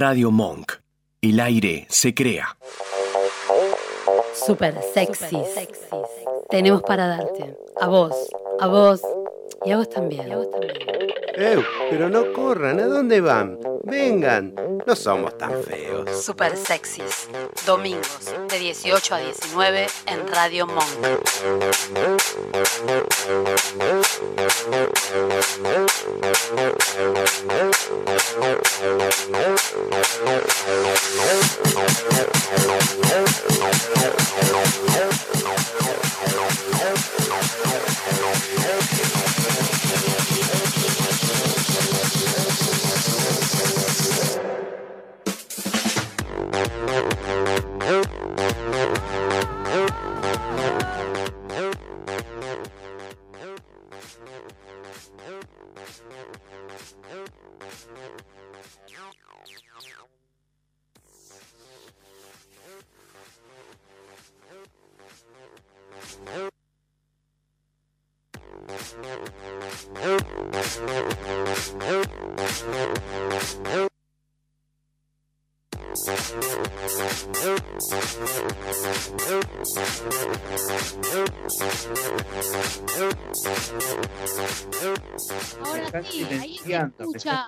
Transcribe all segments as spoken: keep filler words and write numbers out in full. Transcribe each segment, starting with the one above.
Radio Monk. El aire se crea. Super sexy. Tenemos para darte. A vos, a vos y a vos también. Eh, pero no corran, ¿a dónde van? Vengan, no somos tan feos. Super sexys. Domingos de dieciocho a diecinueve en Radio Monk. Escucha.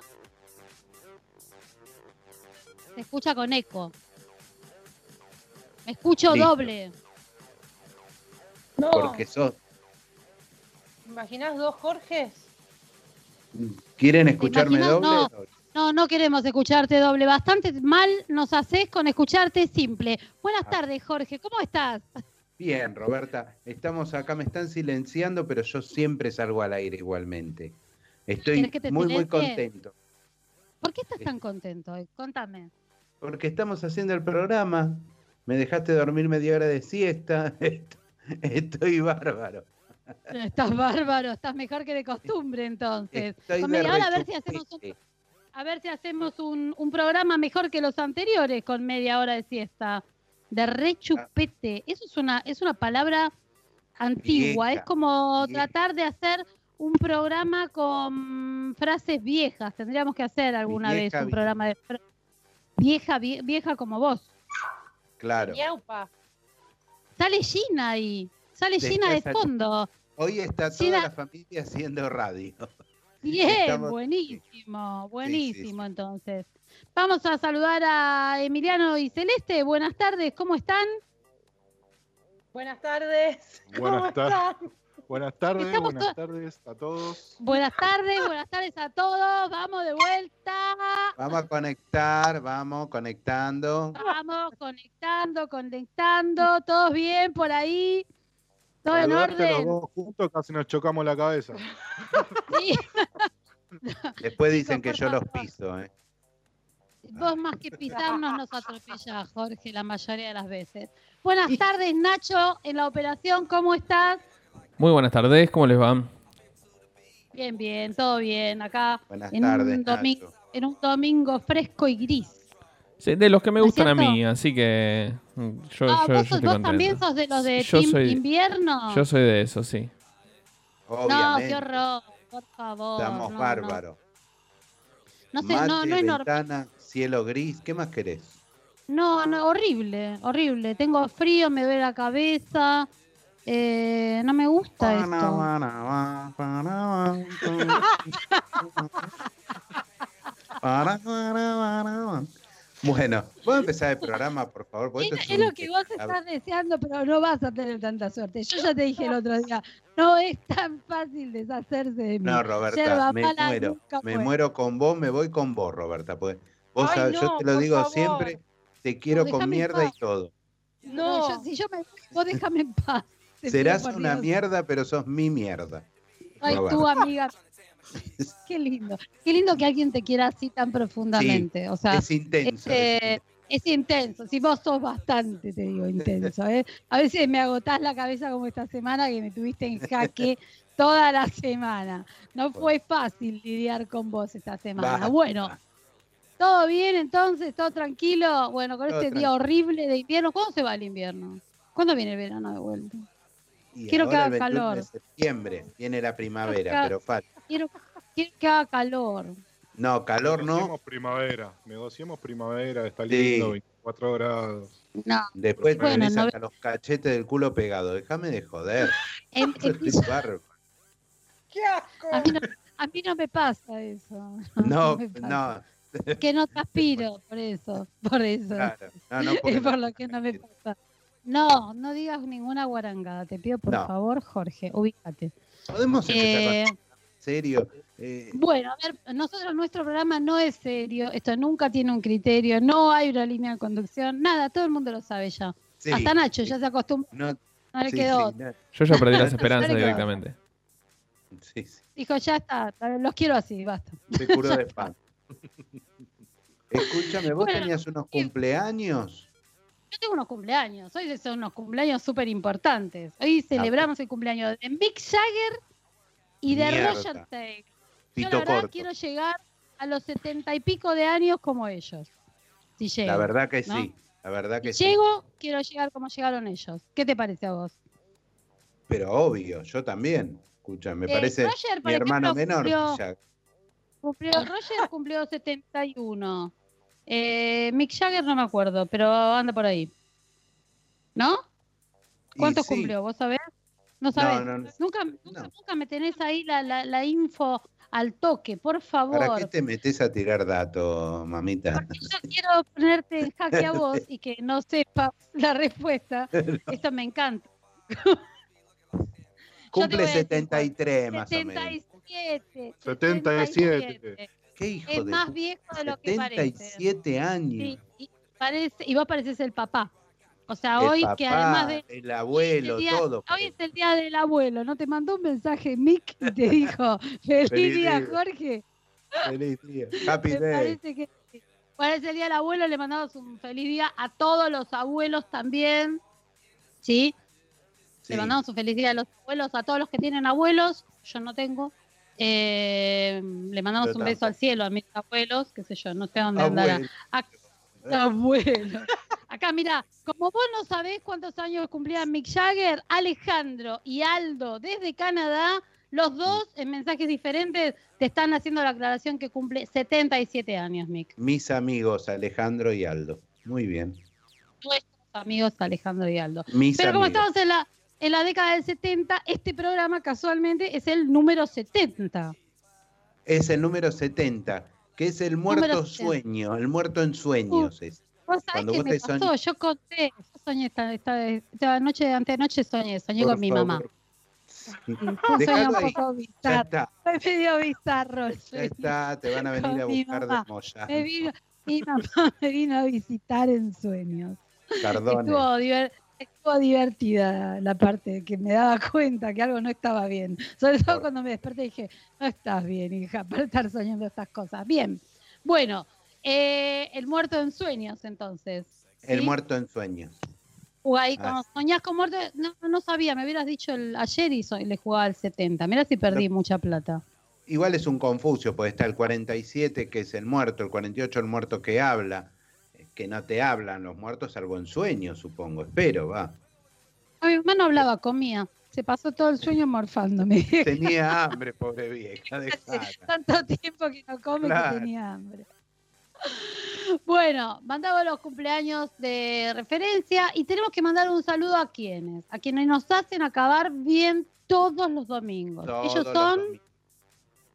Se escucha con eco. Me escucho Listo. doble. No. Porque sos. ¿Imaginás dos Jorges? ¿Quieren escucharme doble? No, doble? no, no queremos escucharte doble. Bastante mal nos haces con escucharte simple. Buenas ah. tardes, Jorge. ¿Cómo estás? Bien, Roberta. Estamos acá, me están silenciando, pero yo siempre salgo al aire igualmente. Estoy muy, muy contento. ¿Por qué estás tan contento hoy? Contame. Porque estamos haciendo el programa. Me dejaste dormir media hora de siesta. Estoy bárbaro. Estás bárbaro. Estás mejor que de costumbre, entonces. Con media hora, a ver si hacemos un, a ver si hacemos un, un programa mejor que los anteriores con media hora de siesta. De rechupete. Eso es una, es una palabra antigua. Vieja, es como vieja. Tratar de hacer... un programa con frases viejas. Tendríamos que hacer alguna vieja, vez un programa de fra- vieja, vie- vieja como vos. Claro. Yaupa. Sale Gina ahí. Sale Después Gina de fondo. Hoy está toda Gina... la familia haciendo radio. Bien, Estamos... buenísimo, buenísimo sí, sí, sí. Entonces. Vamos a saludar a Emiliano y Celeste. Buenas tardes, ¿cómo están? Buenas tardes. ¿Cómo Buenas tardes. Están? Buenas tardes, Estamos buenas to- tardes a todos. Buenas tardes, buenas tardes a todos. Vamos de vuelta. Vamos a conectar, vamos conectando. Vamos conectando, conectando. ¿Todos bien por ahí? ¿Todo en orden? Los dos juntos casi nos chocamos la cabeza. Sí. Después dicen que yo los piso, ¿eh? Vos más que pisarnos nos atropellás, Jorge, la mayoría de las veces. Buenas tardes, Nacho, en la operación, ¿cómo estás? Muy buenas tardes, ¿cómo les va? Bien, bien, todo bien. Acá buenas en, tardes, un domingo, en un domingo fresco y gris. Sí, de los que me ¿No gustan cierto? a mí, así que yo, ah, yo, vos, yo estoy ¿Vos también sos de los de yo Team soy, Invierno? Yo soy de eso, sí. Obviamente. No, qué horror, por favor. Estamos no, bárbaros. No, no sé, Mate, no, no es normal. Ventana, cielo gris, ¿qué más querés? No, no, horrible, horrible. Tengo frío, me duele la cabeza... Eh, no me gusta esto. Bueno, ¿puedo empezar el programa, por favor? Es, es lo que vos estás deseando, pero no vas a tener tanta suerte. Yo ya te dije el otro día, no es tan fácil deshacerse de mí. No, Roberta, me muero. Me muero con vos, me voy con vos, Roberta. Porque vos Ay, sabés, no, yo te lo digo favor. siempre, te quiero pues con mierda y todo. No, no yo, si yo me vos déjame en paz. Serás una mierda, pero sos mi mierda. Ay, no, tu amiga. Qué lindo. Qué lindo que alguien te quiera así tan profundamente. Sí, o sea, es intenso. Es, eh, es intenso. Si vos sos bastante, te digo, intenso. ¿eh? A veces me agotás la cabeza como esta semana que me tuviste en jaque toda la semana. No fue fácil lidiar con vos esta semana. Basta. Bueno. ¿Todo bien entonces? ¿Todo tranquilo? Bueno, con todo este tranquilo. Día horrible de invierno. ¿Cuándo se va el invierno? ¿Cuándo viene el verano de vuelta? Y quiero que haga calor. En septiembre viene la primavera, pero falta. Quiero, quiero que haga calor. No, calor negociemos no. Negociemos primavera, negociemos primavera, está lindo, sí. veinticuatro grados. No. Después bueno, me saca no... los cachetes del culo pegado, déjame de joder. En, en mi... ¡Qué asco! A mí, no, a mí no me pasa eso. No, no. no. Que no transpiro, por eso, por eso. Claro, no, no, es por lo que no me pasa. No, no digas ninguna guarangada, te pido por no. favor, Jorge, ubícate. Podemos empezar eh, con... serio. Eh... Bueno, a ver, nosotros nuestro programa no es serio, esto nunca tiene un criterio, no hay una línea de conducción, nada, todo el mundo lo sabe ya. Sí, hasta Nacho sí, ya se acostumbró. No, no le sí, quedó. Sí, no. Yo ya perdí las esperanzas no directamente. Sí, sí. Dijo, ya está, los quiero así, basta. Se curó de pan. Escúchame, vos bueno, tenías unos cumpleaños. Yo tengo unos cumpleaños, hoy son unos cumpleaños súper importantes. Hoy celebramos ah, el cumpleaños de Mick Jagger y de mierda. Roger Taylor. Yo la verdad corto. quiero llegar a los setenta y pico de años como ellos. Si llego, la verdad que ¿no? sí, la verdad que si sí. llego, quiero llegar como llegaron ellos. ¿Qué te parece a vos? Pero obvio, yo también. Escucha, me eh, parece Roger, mi hermano menor. Cumplió, cumplió, Roger cumplió setenta y uno. Eh, Mick Jagger no me acuerdo, pero anda por ahí. ¿No? ¿Cuántos sí. cumplió? ¿Vos sabés? No sabés. No, no, nunca, no. Nunca, nunca me tenés ahí la, la, la info al toque, por favor. ¿Para qué te metés a tirar datos, mamita? Porque yo quiero ponerte en jaque a vos y que no sepas la respuesta. No. Esto me encanta. Cumple setenta y tres, más o menos. setenta y siete. setenta y siete. ¿Qué hijo es de más tú? Viejo de lo que parece. setenta y siete años. Sí, y, parece, y vos pareces el papá. O sea, el hoy papá, que además de... el abuelo, día, todo. Hoy es el día del abuelo, ¿no? Te mandó un mensaje Mick y te dijo, feliz, feliz día, día, Jorge. Feliz día. Happy Me day. Parece que parece el día del abuelo, le mandamos un feliz día a todos los abuelos también. ¿Sí? Sí. Le mandamos un feliz día a los abuelos, a todos los que tienen abuelos. Yo no tengo. Eh, le mandamos yo un beso tampoco. al cielo a mis abuelos, qué sé yo, no sé dónde andará. Abuelo. Acá, mirá, como vos no sabés cuántos años cumplían Mick Jagger, Alejandro y Aldo desde Canadá, los dos en mensajes diferentes te están haciendo la aclaración que cumple setenta y siete años, Mick. Mis amigos Alejandro y Aldo. Muy bien. Nuestros amigos Alejandro y Aldo. Mis Pero como amigos. estamos en la... En la década del setenta, este programa casualmente es el número setenta. Es el número setenta, que es el muerto sueño, el muerto en sueños. Uh, es. ¿Vos sabés qué me pasó? Soñ... Yo conté, yo soñé esta, esta, esta noche de antenoche, soñé, soñé Por con favor. mi mamá. Sí. Soñé un ahí. poco bizarro, me pidió bizarro. Ya está, te van a venir a buscar de Moya. Me vino, mi mamá me vino a visitar en sueños. Perdón. Estuvo divertido. Estuvo divertida la parte que me daba cuenta que algo no estaba bien. Sobre todo cuando me desperté dije, no estás bien, hija, para estar soñando estas cosas. Bien, bueno, eh, el muerto en sueños, entonces. ¿Sí? El muerto en sueños. Ahí, cuando soñás con muerto, no, no sabía, me hubieras dicho el, ayer y so, le jugaba al setenta. Mirá si perdí no, mucha plata. Igual es un confuso, porque está el cuarenta y siete, que es el muerto, el cuarenta y ocho, el muerto que habla. Que no te hablan los muertos, salvo en sueños, supongo. Espero, va. Mi mamá no hablaba, comía. Se pasó todo el sueño morfando, mi vieja. Tenía hambre, pobre vieja. Hace tanto tiempo que no come claro. que tenía hambre. Bueno, mandamos los cumpleaños de referencia y tenemos que mandar un saludo a quienes. A quienes nos hacen acabar bien todos los domingos. Todos ellos son... Domingos.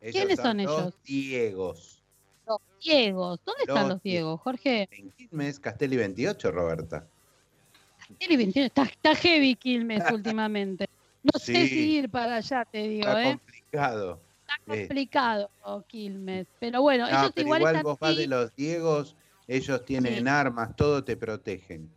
Ellos ¿Quiénes son ellos? Los Diegos. Los Diegos. ¿Dónde los están los Diegos, Jorge? En Quilmes, Castelli veintiocho, Roberta. Castelli veintiocho. Está, está heavy Quilmes últimamente. No sí. sé si ir para allá, te digo. Está ¿eh? complicado. Está complicado eh. Quilmes. Pero bueno, no, ellos pero igual, igual están... Vos vas de los Diegos, ellos tienen sí. armas, todo te protegen.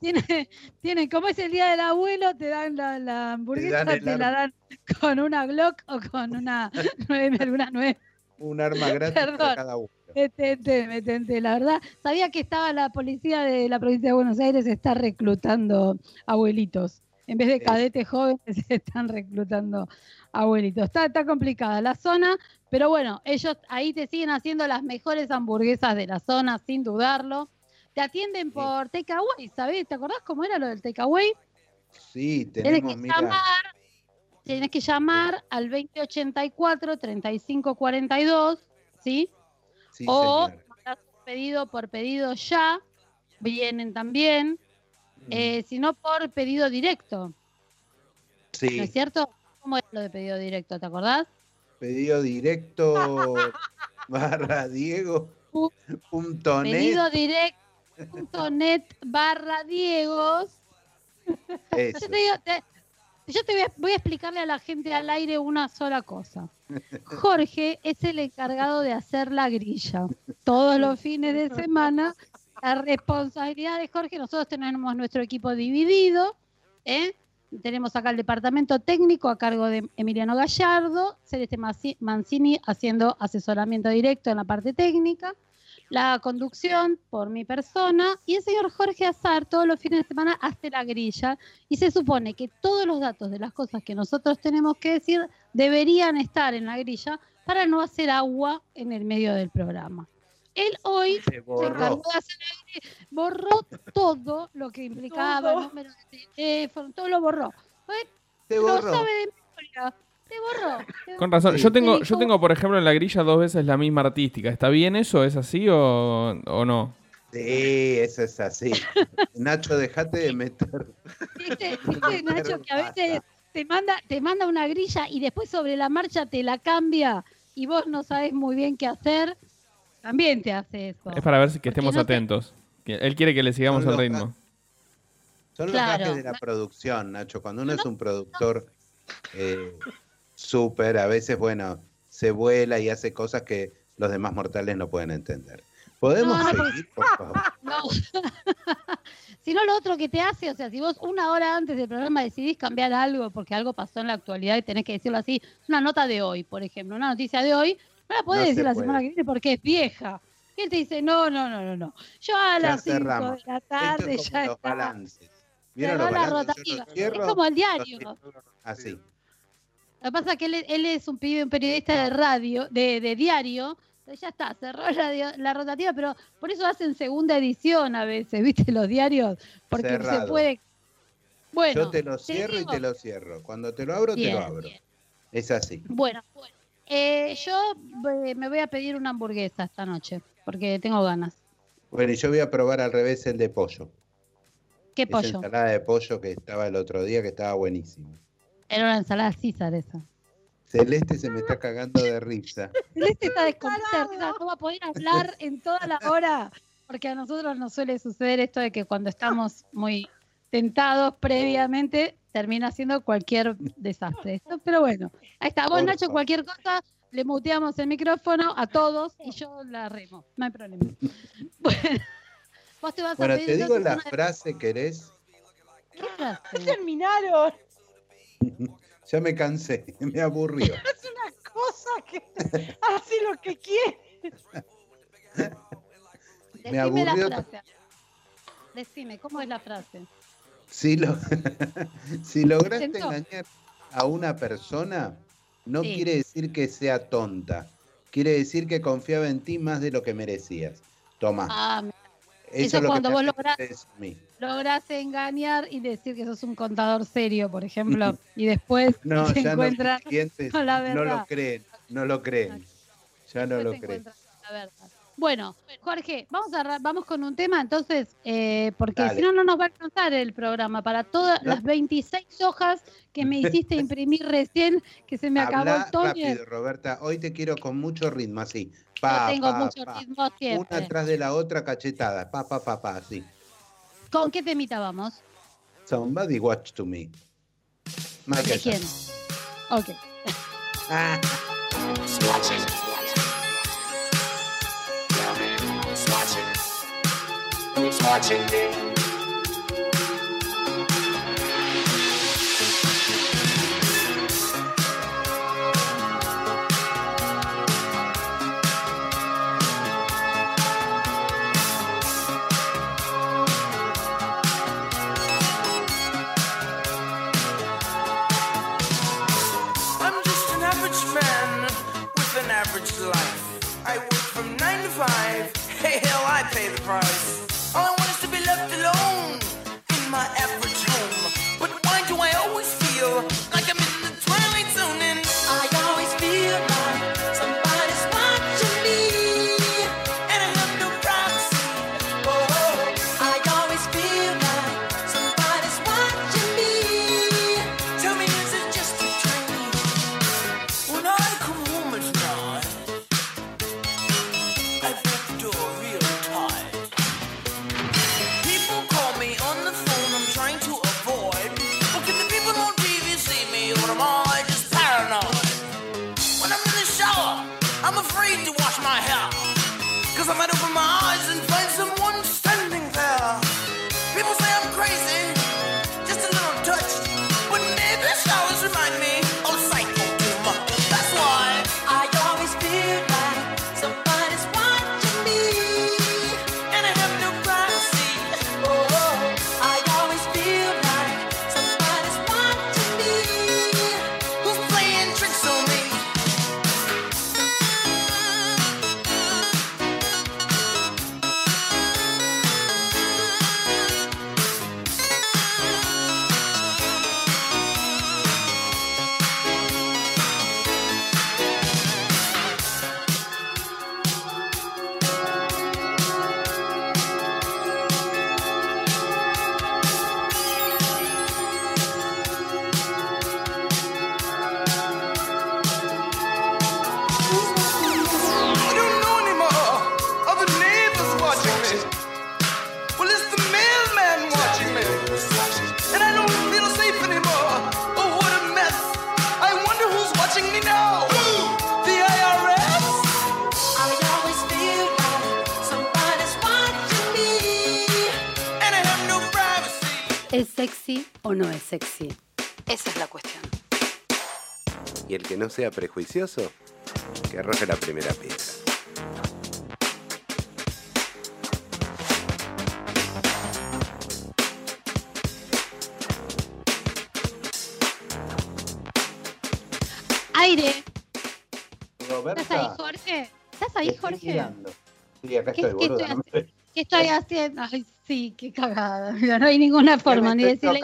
tiene, tiene, como es el día del abuelo, te dan la, la hamburguesa, te, dan te la dan con una Glock o con una nueve, una nueve. Un arma gratis Perdón, para cada uno. Me tenté, me tenté, la verdad. Sabía que estaba la policía de la provincia de Buenos Aires, está reclutando abuelitos. En vez de cadetes jóvenes, están reclutando abuelitos. Está, está complicada la zona, pero bueno, ellos ahí te siguen haciendo las mejores hamburguesas de la zona, sin dudarlo. Te atienden por takeaway, ¿sabés? ¿Te acordás cómo era lo del takeaway? Sí, tenemos, Tienes que llamar, Tienes que llamar al veinte ochenta y cuatro, treinta y cinco cuarenta y dos, ¿sí? Sí, o señor, mandás un pedido por pedido ya, vienen también, mm. eh, sino por pedido directo. Sí. ¿No es cierto? ¿Cómo es lo de pedido directo? ¿Te acordás? Pedido directo barra Diego punto net. Pedido directo punto net barra Diegos. Eso. Yo te digo, te, Yo te voy a, voy a explicarle a la gente al aire una sola cosa. Jorge es el encargado de hacer la grilla. Todos los fines de semana, la responsabilidad de Jorge. Nosotros tenemos nuestro equipo dividido, ¿eh? Tenemos acá el departamento técnico a cargo de Emiliano Gallardo, Celeste Mancini haciendo asesoramiento directo en la parte técnica, la conducción por mi persona, y el señor Jorge Azar todos los fines de semana hace la grilla, y se supone que todos los datos de las cosas que nosotros tenemos que decir deberían estar en la grilla para no hacer agua en el medio del programa. Él hoy se borró, se encargó de hacer la grilla, borró todo lo que implicaba, todo. Números de teléfono, todo lo borró. Se borró. No sabe de memoria. Te borró. Con razón. Yo tengo, yo tengo, por ejemplo, en la grilla dos veces la misma artística. ¿Está bien eso? ¿Es así o, o no? Sí, eso es así. Nacho, dejate de meter. Viste, ¿Viste Nacho, que a veces te manda, te manda una grilla y después sobre la marcha te la cambia y vos no sabés muy bien qué hacer? También te hace eso. Es para ver si que estemos no atentos. Te... Él quiere que le sigamos el ritmo. Son los claro. gajes de la producción, Nacho. Cuando uno no, es un productor... Eh, súper, a veces, bueno, se vuela y hace cosas que los demás mortales no pueden entender. ¿Podemos no, no, seguir, por favor? No. Si no, lo otro que te hace, o sea, si vos una hora antes del programa decidís cambiar algo porque algo pasó en la actualidad y tenés que decirlo así, una nota de hoy, por ejemplo, una noticia de hoy, no la podés no decir la puede. semana que viene porque es vieja. Y él te dice, no, no, no, no, no. Yo a las cinco de la tarde es ya está. Balances. ¿Vieron los balances? Rotativa. Los cierro, es como el diario. Así. Lo que pasa es que él, él es un pibe, un periodista de radio, de, de diario, ya está, cerró la, la rotativa, pero por eso hacen segunda edición a veces, ¿viste? Los diarios, porque Cerrado. se puede... Bueno, yo te lo cierro te digo... y te lo cierro, cuando te lo abro, bien, te lo abro. Bien. Es así. Bueno, bueno. Eh, yo me voy a pedir una hamburguesa esta noche, porque tengo ganas. Bueno, y yo voy a probar al revés el de pollo. ¿Qué Esa pollo? Ensalada de pollo que estaba el otro día, que estaba buenísimo. Era una ensalada César esa. Celeste se me está cagando de risa. Celeste está desconcertada, no va a poder hablar en toda la hora, porque a nosotros nos suele suceder esto de que cuando estamos muy tentados previamente termina siendo cualquier desastre. Pero bueno, ahí está. Vos, Nacho, cualquier cosa, le muteamos el micrófono a todos y yo la remo. No hay problema. Bueno, vos te vas bueno, a pedir te digo la frase de... que eres. ¿Qué frase? Terminaron. Ya me cansé, me aburrió. Es una cosa que hace lo que quiere. Me aburrió. La frase. Decime, ¿cómo es la frase? Si, lo... si lograste engañar a una persona, no sí. quiere decir que sea tonta. Quiere decir que confiaba en ti más de lo que merecías. Tomá. Ah, Eso, Eso es cuando vos lográs, lográs engañar y decir que sos un contador serio, por ejemplo, y después no, se encuentran no, con la verdad. No lo creen, no lo creen. Ya no lo creen. Bueno, Jorge, vamos a vamos con un tema, entonces, eh, porque si no, no nos va a alcanzar el programa para todas ¿No? las veintiséis hojas que me hiciste imprimir recién, que se me Hablá acabó todo. Rápido, Roberta, hoy te quiero con mucho ritmo, así. Pa, no tengo pa, mucho pa. ritmo siempre. Una atrás de la otra cachetada, pa, pa, pa, pa, así. ¿Con qué temita vamos? Somebody watch to me. ¿De quién? Ok. Ah. Who's watching me? I'm just an average man with an average life. I work from nine to five. Hey, hell, I pay the price. All I want is to be left alone in my average room. But why do I always feel like I'm in the twilight? 'Cause I might open my eyes and find someone standing there. People say I'm crazy, just a little touched, but maybe showers remind me I'm psycho too much. That's why I always feel like somebody's watching me, and I have no privacy. Oh, I always feel like somebody's watching me, who's playing tricks on me. I don't know anymore. Are the neighbors watching me? Well, it's the mailman watching me. And I don't feel safe anymore. Oh, what a mess. I wonder who's watching me now. The I R S? I always feel like somebody's watching me, and I have no privacy. ¿Es sexy o no es sexy? Esa es la cuestión. Y el que no sea prejuicioso, que arroje la primera piedra. Aire. Roberta. ¿Estás ahí, Jorge? ¿Estás ahí, Jorge? Sí, acá estoy, boludo. ¿Qué estoy haciendo? Ay, sí, qué cagada. Mira, no hay ninguna forma ni de decirle.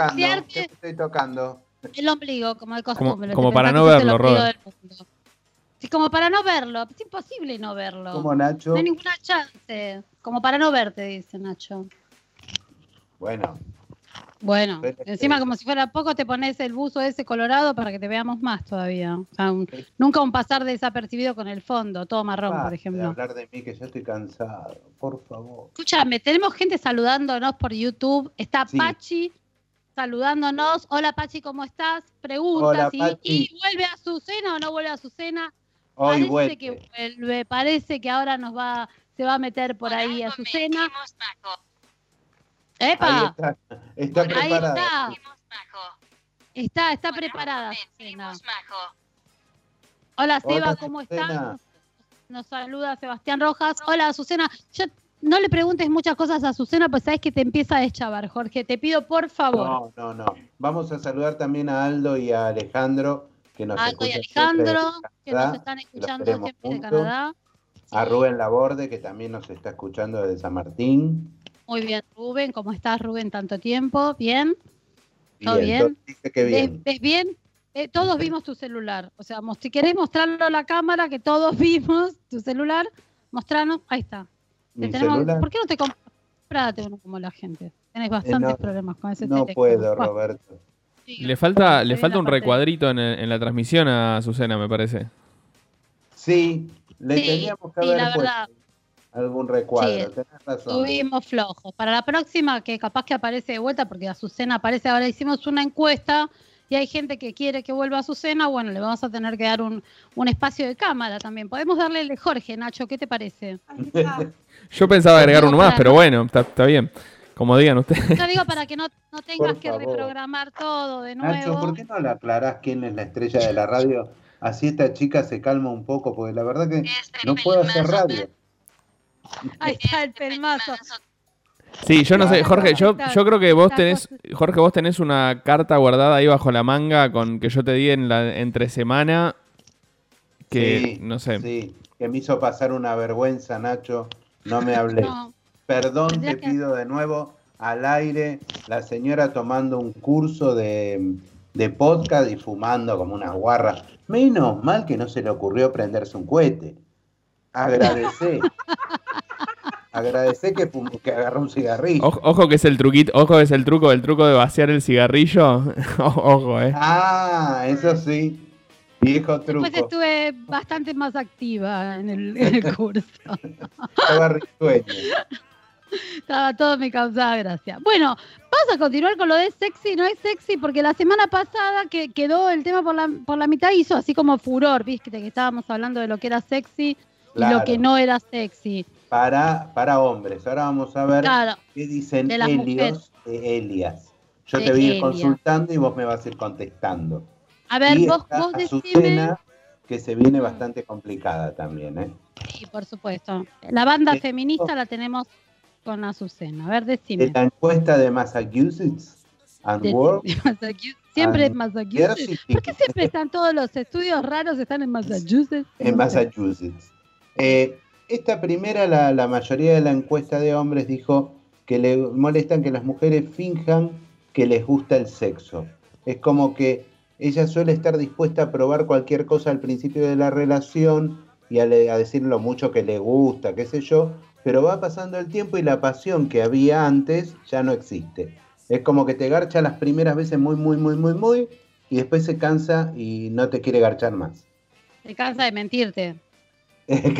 ¿Qué estoy tocando? El ombligo, como de costumbre. Como, como para no verlo, Robert. Sí, como para no verlo. Es imposible no verlo. Como Nacho. No hay ninguna chance. Como para no verte, dice Nacho. Bueno. Bueno. Encima, como si fuera poco, te pones el buzo ese colorado para que te veamos más todavía. O sea, un, nunca un pasar desapercibido con el fondo, todo marrón, ah, por ejemplo. Hablar de mí, que yo estoy cansado. Por favor. Escúchame, tenemos gente saludándonos por YouTube. Está sí. Pachi saludándonos. Hola, Pachi, ¿cómo estás? Pregunta. Hola, si Pachi. ¿Y vuelve a Azucena o no vuelve a Azucena? Hoy parece vuelve. que vuelve. Parece que ahora nos va, se va a meter por, por ahí Azucena. ¡Epa! Ahí está, está bueno, preparada. Ahí está. Está, está bueno, preparada. Azucena. Hola, Seba, hola, ¿cómo estás? Nos saluda Sebastián Rojas. Hola, Azucena. Yo No le preguntes muchas cosas a Azucena, pues sabes que te empieza a deschavar, Jorge. Te pido, por favor. No, no, no. Vamos a saludar también a Aldo y a Alejandro, que nos Aldo y Alejandro, que nos están escuchando siempre juntos. De Canadá. A Rubén Laborde, que también nos está escuchando desde San Martín. Muy bien, Rubén. ¿Cómo estás, Rubén? Tanto tiempo. ¿Bien? ¿Todo bien? Dice que bien. ¿Ves bien? Eh, todos vimos tu celular. O sea, si querés mostrarlo a la cámara, que todos vimos tu celular, mostranos. Ahí está. Tenemos, ¿por qué no te compraste uno como la gente? Tenés bastantes eh, no, problemas con ese teléfono. No puedo, Roberto. Sí, le falta, le falta un recuadrito en, el, en la transmisión a Azucena, me parece. Sí, le sí, teníamos que sí, haber la verdad, algún recuadro. Sí, tenés razón. Tuvimos flojos. Para la próxima, que capaz que aparece de vuelta, porque Azucena aparece ahora, hicimos una encuesta y hay gente que quiere que vuelva Azucena, bueno, le vamos a tener que dar un, un espacio de cámara también. Podemos darle el de Jorge, Nacho, ¿qué te parece? Yo pensaba agregar uno más, pero bueno, está, está bien. Como digan ustedes. Yo digo para que no, no tengas que reprogramar todo de nuevo. Nacho, ¿por qué no le aclarás quién es la estrella de la radio? Así esta chica se calma un poco, porque la verdad que no puedo hacer radio. Ahí está el pelmazo. Sí, yo no sé, Jorge, yo, yo creo que vos tenés, Jorge, vos tenés una carta guardada ahí bajo la manga con que yo te di en la entre semana, que sí, no sé. Sí, que me hizo pasar una vergüenza, Nacho, no me hablé. No. Perdón, te pido de nuevo al aire, la señora tomando un curso de, de podcast y fumando como una guarra. Menos mal que no se le ocurrió prenderse un cohete. Agradecé. Agradecé que, que agarró un cigarrillo. Ojo, ojo que es el truquito, ojo que es el truco, el truco de vaciar el cigarrillo. Ojo, eh. Ah, eso sí. Viejo truco. Después estuve bastante más activa en el, en el curso. Estaba risueño. Estaba todo, me causaba gracia. Bueno, vamos a continuar con lo de sexy, no es sexy, porque la semana pasada que quedó el tema por la, por la mitad, hizo así como furor, viste, que estábamos hablando de lo que era sexy, claro, y lo que no era sexy. para, para hombres. Ahora vamos a ver claro, qué dicen Helios de Elias. Yo de te voy a ir consultando y vos me vas a ir contestando. A ver, y vos, vos Azucena, decime... que se viene bastante complicada también, ¿eh? Sí, por supuesto. La banda ¿Qué? feminista la tenemos con Azucena. A ver, decime. De la encuesta de Massachusetts and de, World. De Massachusetts. Siempre en Massachusetts. ¿Por qué siempre están todos los estudios raros están en Massachusetts? En Massachusetts. Eh, esta primera, la, la mayoría de la encuesta de hombres dijo que le molestan que las mujeres finjan que les gusta el sexo. Es como que ella suele estar dispuesta a probar cualquier cosa al principio de la relación y a, le, a decir lo mucho que le gusta, qué sé yo, pero va pasando el tiempo y la pasión que había antes ya no existe. Es como que te garcha las primeras veces muy, muy, muy, muy, muy, y después se cansa y no te quiere garchar más. Se cansa de mentirte.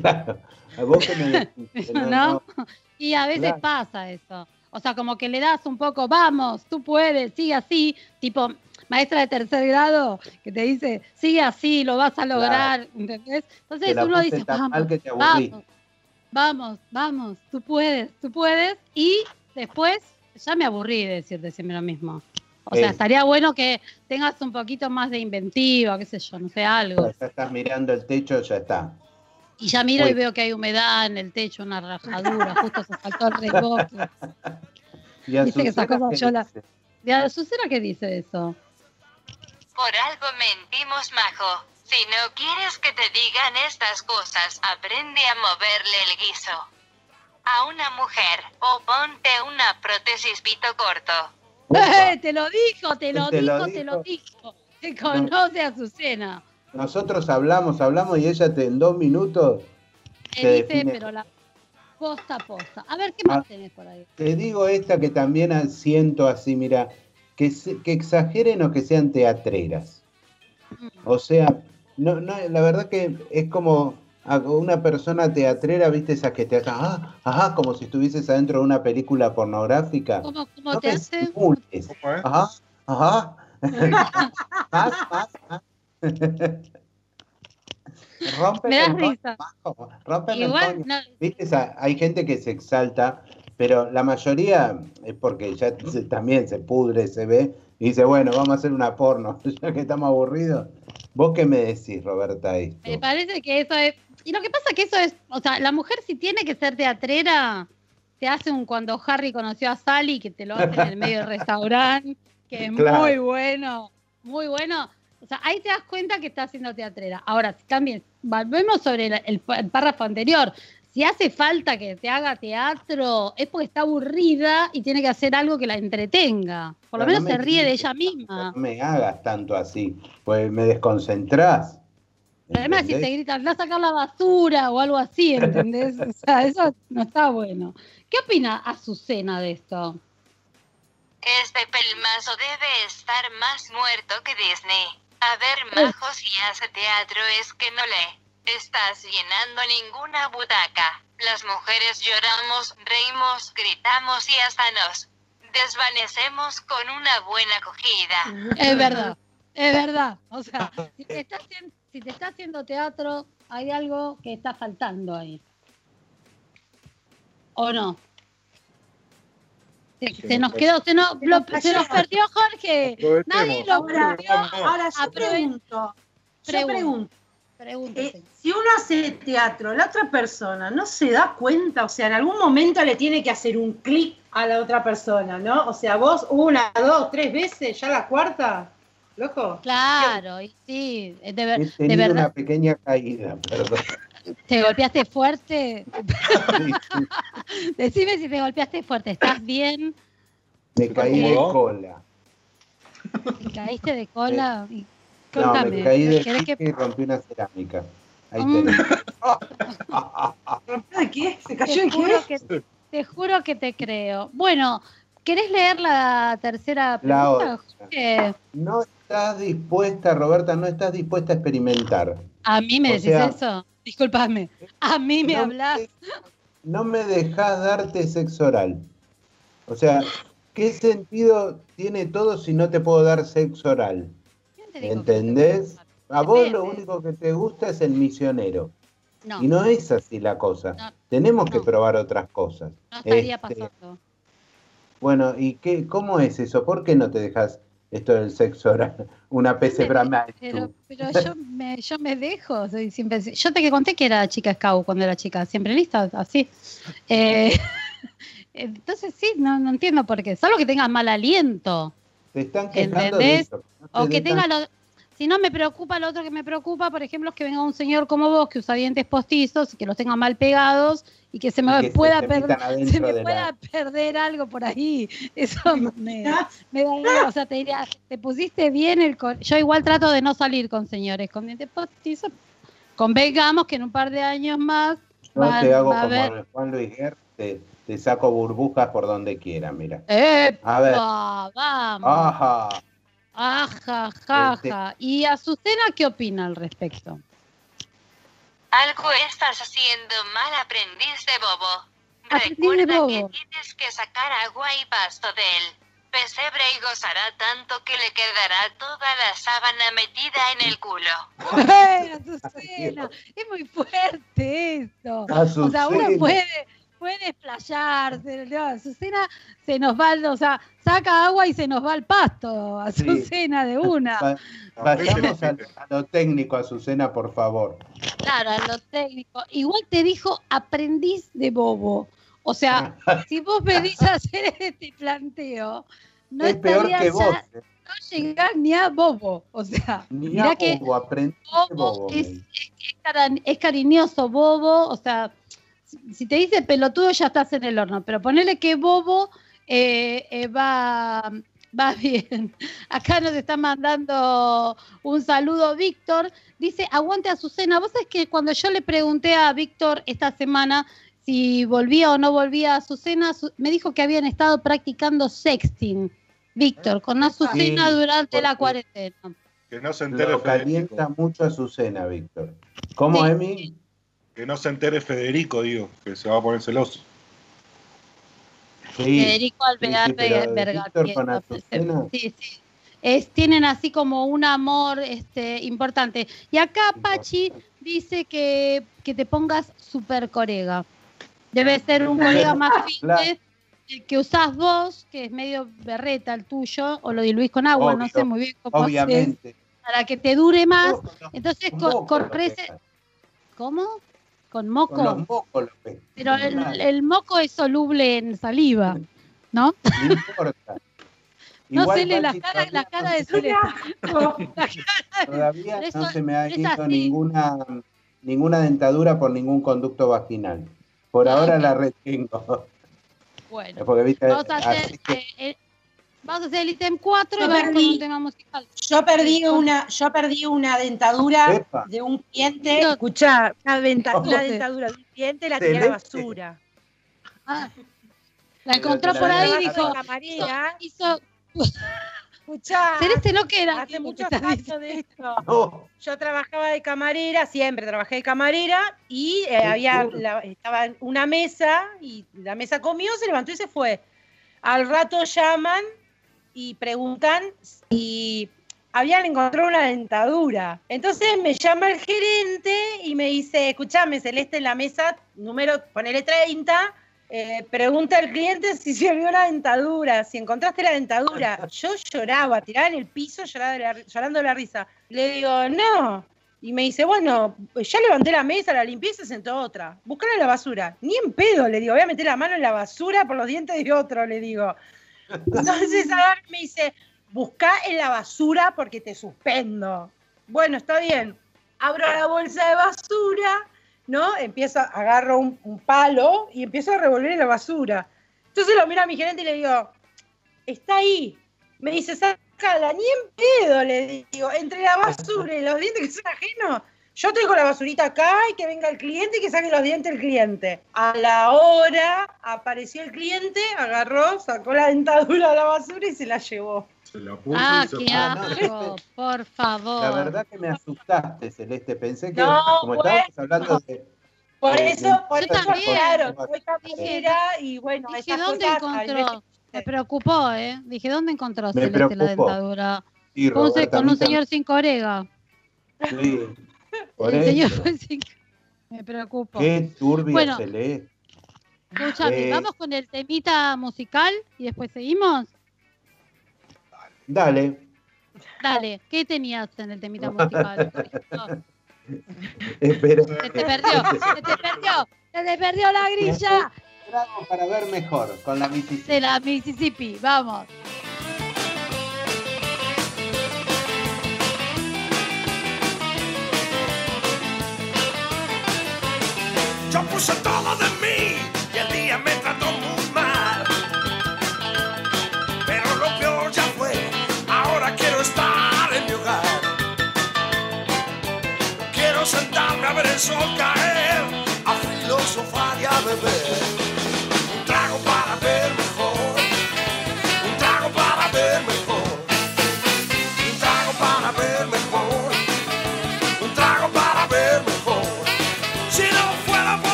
Claro. ¿A vos que me... no, no. ¿No? Y a veces claro. pasa eso. O sea, como que le das un poco, vamos, tú puedes, sigue así. Tipo, maestra de tercer grado que te dice, sigue así, lo vas a lograr. Claro. ¿Entendés? Entonces uno dice, vamos, que te vamos, vamos, vamos, tú puedes, tú puedes. Y después... ya me aburrí de decirte siempre lo mismo. O eh, sea, estaría bueno que tengas un poquito más de inventiva, qué sé yo, no sé, algo. Ya estás mirando el techo, ya está. Y ya miro Uy. y veo que hay humedad en el techo, una rajadura, justo se saltó el resboque. ¿Y a Dice que esas cosas yo las... ¿Y a Azucena qué dice eso? Por algo mentimos, majo. Si no quieres que te digan estas cosas, aprende a moverle el guiso a una mujer, o ponte una prótesis pito corto. Eh, te lo dijo, te lo te dijo, lo te dijo. lo dijo. Te conoce a Azucena. Nosotros hablamos, hablamos y ella te, en dos minutos te dice, define. Pero la posta a posta. A ver, ¿qué más ah, tenés por ahí? Te digo esta que también siento así, mira, que, que exageren o que sean teatreras. Mm. O sea, no, no, la verdad que es como... una persona teatrera, viste, esas que te hacen, ah, ajá, como si estuvieses adentro de una película pornográfica. ¿Cómo, cómo no te hacen? Ajá, ajá. Más, más, más. Rompe. Me das risa. Rompe el coño. No. Viste, esa, hay gente que se exalta, pero la mayoría es porque ya se, también se pudre, se ve, y dice, bueno, vamos a hacer una porno, ya que estamos aburridos. ¿Vos qué me decís, Roberta? Esto? Me parece que eso es... Y lo que pasa es que eso es... O sea, la mujer si tiene que ser teatrera, se hace un cuando Harry conoció a Sally, que te lo hacen en el medio del restaurante, que es claro. muy bueno, muy bueno. O sea, ahí te das cuenta que está haciendo teatrera. Ahora, también, volvemos sobre el, el, el párrafo anterior. Si hace falta que te haga teatro, es porque está aburrida y tiene que hacer algo que la entretenga. Por lo menos se ríe de ella misma. No me hagas tanto así, pues me desconcentrás. Además, si te gritan, vas a sacar la basura o algo así, ¿entendés? O sea, eso no está bueno. ¿Qué opina Azucena de esto? Este pelmazo debe estar más muerto que Disney. A ver, majo, si hace teatro es que no lee. Estás llenando ninguna butaca. Las mujeres lloramos, reímos, gritamos y hasta nos desvanecemos con una buena acogida. Es verdad, es verdad. O sea, si te está haciendo, si te está haciendo teatro, hay algo que está faltando ahí. ¿O no? Se, se nos quedó, se nos, lo, se nos perdió Jorge. Nadie lo perdió. Ahora yo pregunto. Yo pregunto. Eh, si uno hace teatro, la otra persona no se da cuenta, o sea, en algún momento le tiene que hacer un clic a la otra persona, ¿no? O sea, vos una, dos, tres veces, ya la cuarta, loco. Claro, y sí, de, ver, He tenido de verdad. Una pequeña caída, perdón. ¿Te golpeaste fuerte? Sí, sí. Decime si te golpeaste fuerte, ¿estás bien? Me caí de cola. ¿Te caíste de cola? Eh. No, me caí de pique que... y rompí una cerámica. Ahí mm. tenés. ¿De qué? ¿Se cayó en qué? Te juro que te creo. Bueno, ¿querés leer la tercera pregunta? La no estás dispuesta, Roberta, no estás dispuesta a experimentar. ¿A mí me o decís sea, eso? Disculpame. ¿A mí me no hablas? Me, no me dejás darte sexo oral. O sea, ¿qué sentido tiene todo si no te puedo dar sexo oral? ¿Entendés? A vos lo único que te gusta es el misionero. No. Y no es así la cosa. No. Tenemos no. que probar otras cosas. No estaría este, pasando. Bueno, ¿y qué, cómo es eso? ¿Por qué no te dejas esto del sexo oral? Una pesebra más. Pero, pero yo, me, yo me dejo. Soy siempre, yo te conté que era chica scout cuando era chica. Siempre lista, así. Eh, entonces sí, no, no entiendo por qué. Solo que tengas mal aliento. Te están quejando de eso. No te o que tengas... Lo, si no me preocupa, lo otro que me preocupa, por ejemplo, es que venga un señor como vos que usa dientes postizos, que los tenga mal pegados y que se me que pueda, se per se me pueda la... perder algo por ahí. Eso me, me da... O sea, te diría, te pusiste bien el... Yo igual trato de no salir con señores con dientes postizos. Convengamos que en un par de años más... Yo van, te hago como ver... Juan Luis Guerra, te, te saco burbujas por donde quiera, mira. Eh, a ver. Oh, vamos. Ajá. Ajá, jaja. ¿Y Azucena qué opina al respecto? Algo estás haciendo mal, aprendiz de bobo. Aprendiz Recuerda de bobo. que tienes que sacar agua y pasto de él. Pesebre y gozará tanto que le quedará toda la sábana metida en el culo. ¡Ay, Azucena! Es muy fuerte esto. Azucena. O sea, uno puede... Puede explayarse, no, Azucena se nos va, o sea, saca agua y se nos va al pasto, Azucena, sí. de una. Vayamos a, a lo técnico, Azucena, por favor. Claro, a lo técnico. Igual te dijo aprendiz de bobo. O sea, si vos venís a hacer este planteo, no es peor que vos. Ya, no llegás ni a bobo. O sea, ni mirá a que bobo, aprendiz de bobo. Es, es, es, cari es cariñoso, bobo, o sea... Si te dice pelotudo ya estás en el horno, pero ponele que bobo eh, eh, va, va bien. Acá nos está mandando un saludo Víctor. Dice, aguante Azucena. Vos sabés que cuando yo le pregunté a Víctor esta semana si volvía o no volvía a Azucena, me dijo que habían estado practicando sexting, Víctor, con Azucena sí, durante la cuarentena. Que no se entere. Lo calienta mucho Azucena, Víctor. ¿Cómo, sí, Emi? Sí. Que no se entere Federico, digo, que se va a poner celoso. Sí, Federico al pegar, verga. Sí, sí. Es, tienen así como un amor este, importante. Y acá Pachi dice que, que te pongas super corega. Debe ser un corega más fitness el que usás vos, que es medio berreta el tuyo, o lo diluís con agua, Obvio, no sé muy bien cómo obviamente. Haces, para que te dure más. Entonces, co correce. ¿Cómo? Con moco. Con los mocos, los peces. Pero el, el moco es soluble en saliva, ¿no? No importa. No se le la cara, la cara de Celeste. Todavía no se me ha hecho ninguna, ninguna dentadura por ningún conducto vaginal. Por ahora la retengo. Bueno, vamos a hacer... Vamos a hacer el ítem cuatro y vamos con un tema musical. Yo perdí una, yo perdí una dentadura Epa. de un cliente. No, escuchá, la, venta, la dentadura de un cliente la tiré a la basura. Ah, la encontró la por la ahí y dijo. Hizo, hizo, escuchá. Celeste no queda. Hace muchos años de esto. No. Yo trabajaba de camarera, siempre trabajé de camarera, y eh, había la, estaba en una mesa, y la mesa comió, se levantó y se fue. Al rato llaman y preguntan si habían encontrado una dentadura. Entonces me llama el gerente y me dice, escuchame, Celeste, en la mesa, número, ponele treinta, eh, pregunta al cliente si se vio la dentadura, si encontraste la dentadura. Yo lloraba, tiraba en el piso lloraba de la, llorando de la risa. Le digo, no. Y me dice, bueno, ya levanté la mesa, la limpié y se sentó otra. Buscala en la basura. Ni en pedo, le digo, voy a meter la mano en la basura por los dientes de otro, le digo. Entonces Azar me dice, buscá en la basura porque te suspendo. Bueno, está bien. Abro la bolsa de basura, ¿no? Empiezo, agarro un, un palo y empiezo a revolver en la basura. Entonces lo miro a mi gerente y le digo, está ahí. Me dice, sácala, ni en pedo, le digo, entre la basura y los dientes que son ajenos, yo tengo la basurita acá y que venga el cliente y que saque los dientes el cliente. A la hora apareció el cliente, agarró, sacó la dentadura de la basura y se la llevó. Se la puso ah, y se qué asco, por favor. La verdad que me asustaste, Celeste, pensé que no, como bueno, estábamos hablando de... Por de, eso, de, por eso, claro, fue camarera y bueno, dije, ¿dónde cosas, encontró? Me preocupó, ¿eh? Dije, ¿dónde encontró Celeste la dentadura? Sí, Roberta, con un señor sin corega. Sí. Por el eso. Señor sin... Me preocupo. Qué turbia, bueno, Celeste. Escúchame, eh, vamos con el temita musical y después seguimos. Dale. Dale, ¿qué tenías en el temita musical? Espera. Se te perdió, se te perdió, se te perdió la grilla. Para ver mejor, con la Mississippi. De la Mississippi, vamos. Yo puse todo de mí y el día me trató muy mal. Pero lo peor ya fue, ahora quiero estar en mi hogar. Quiero sentarme a ver el sol caer, a filosofar y a beber.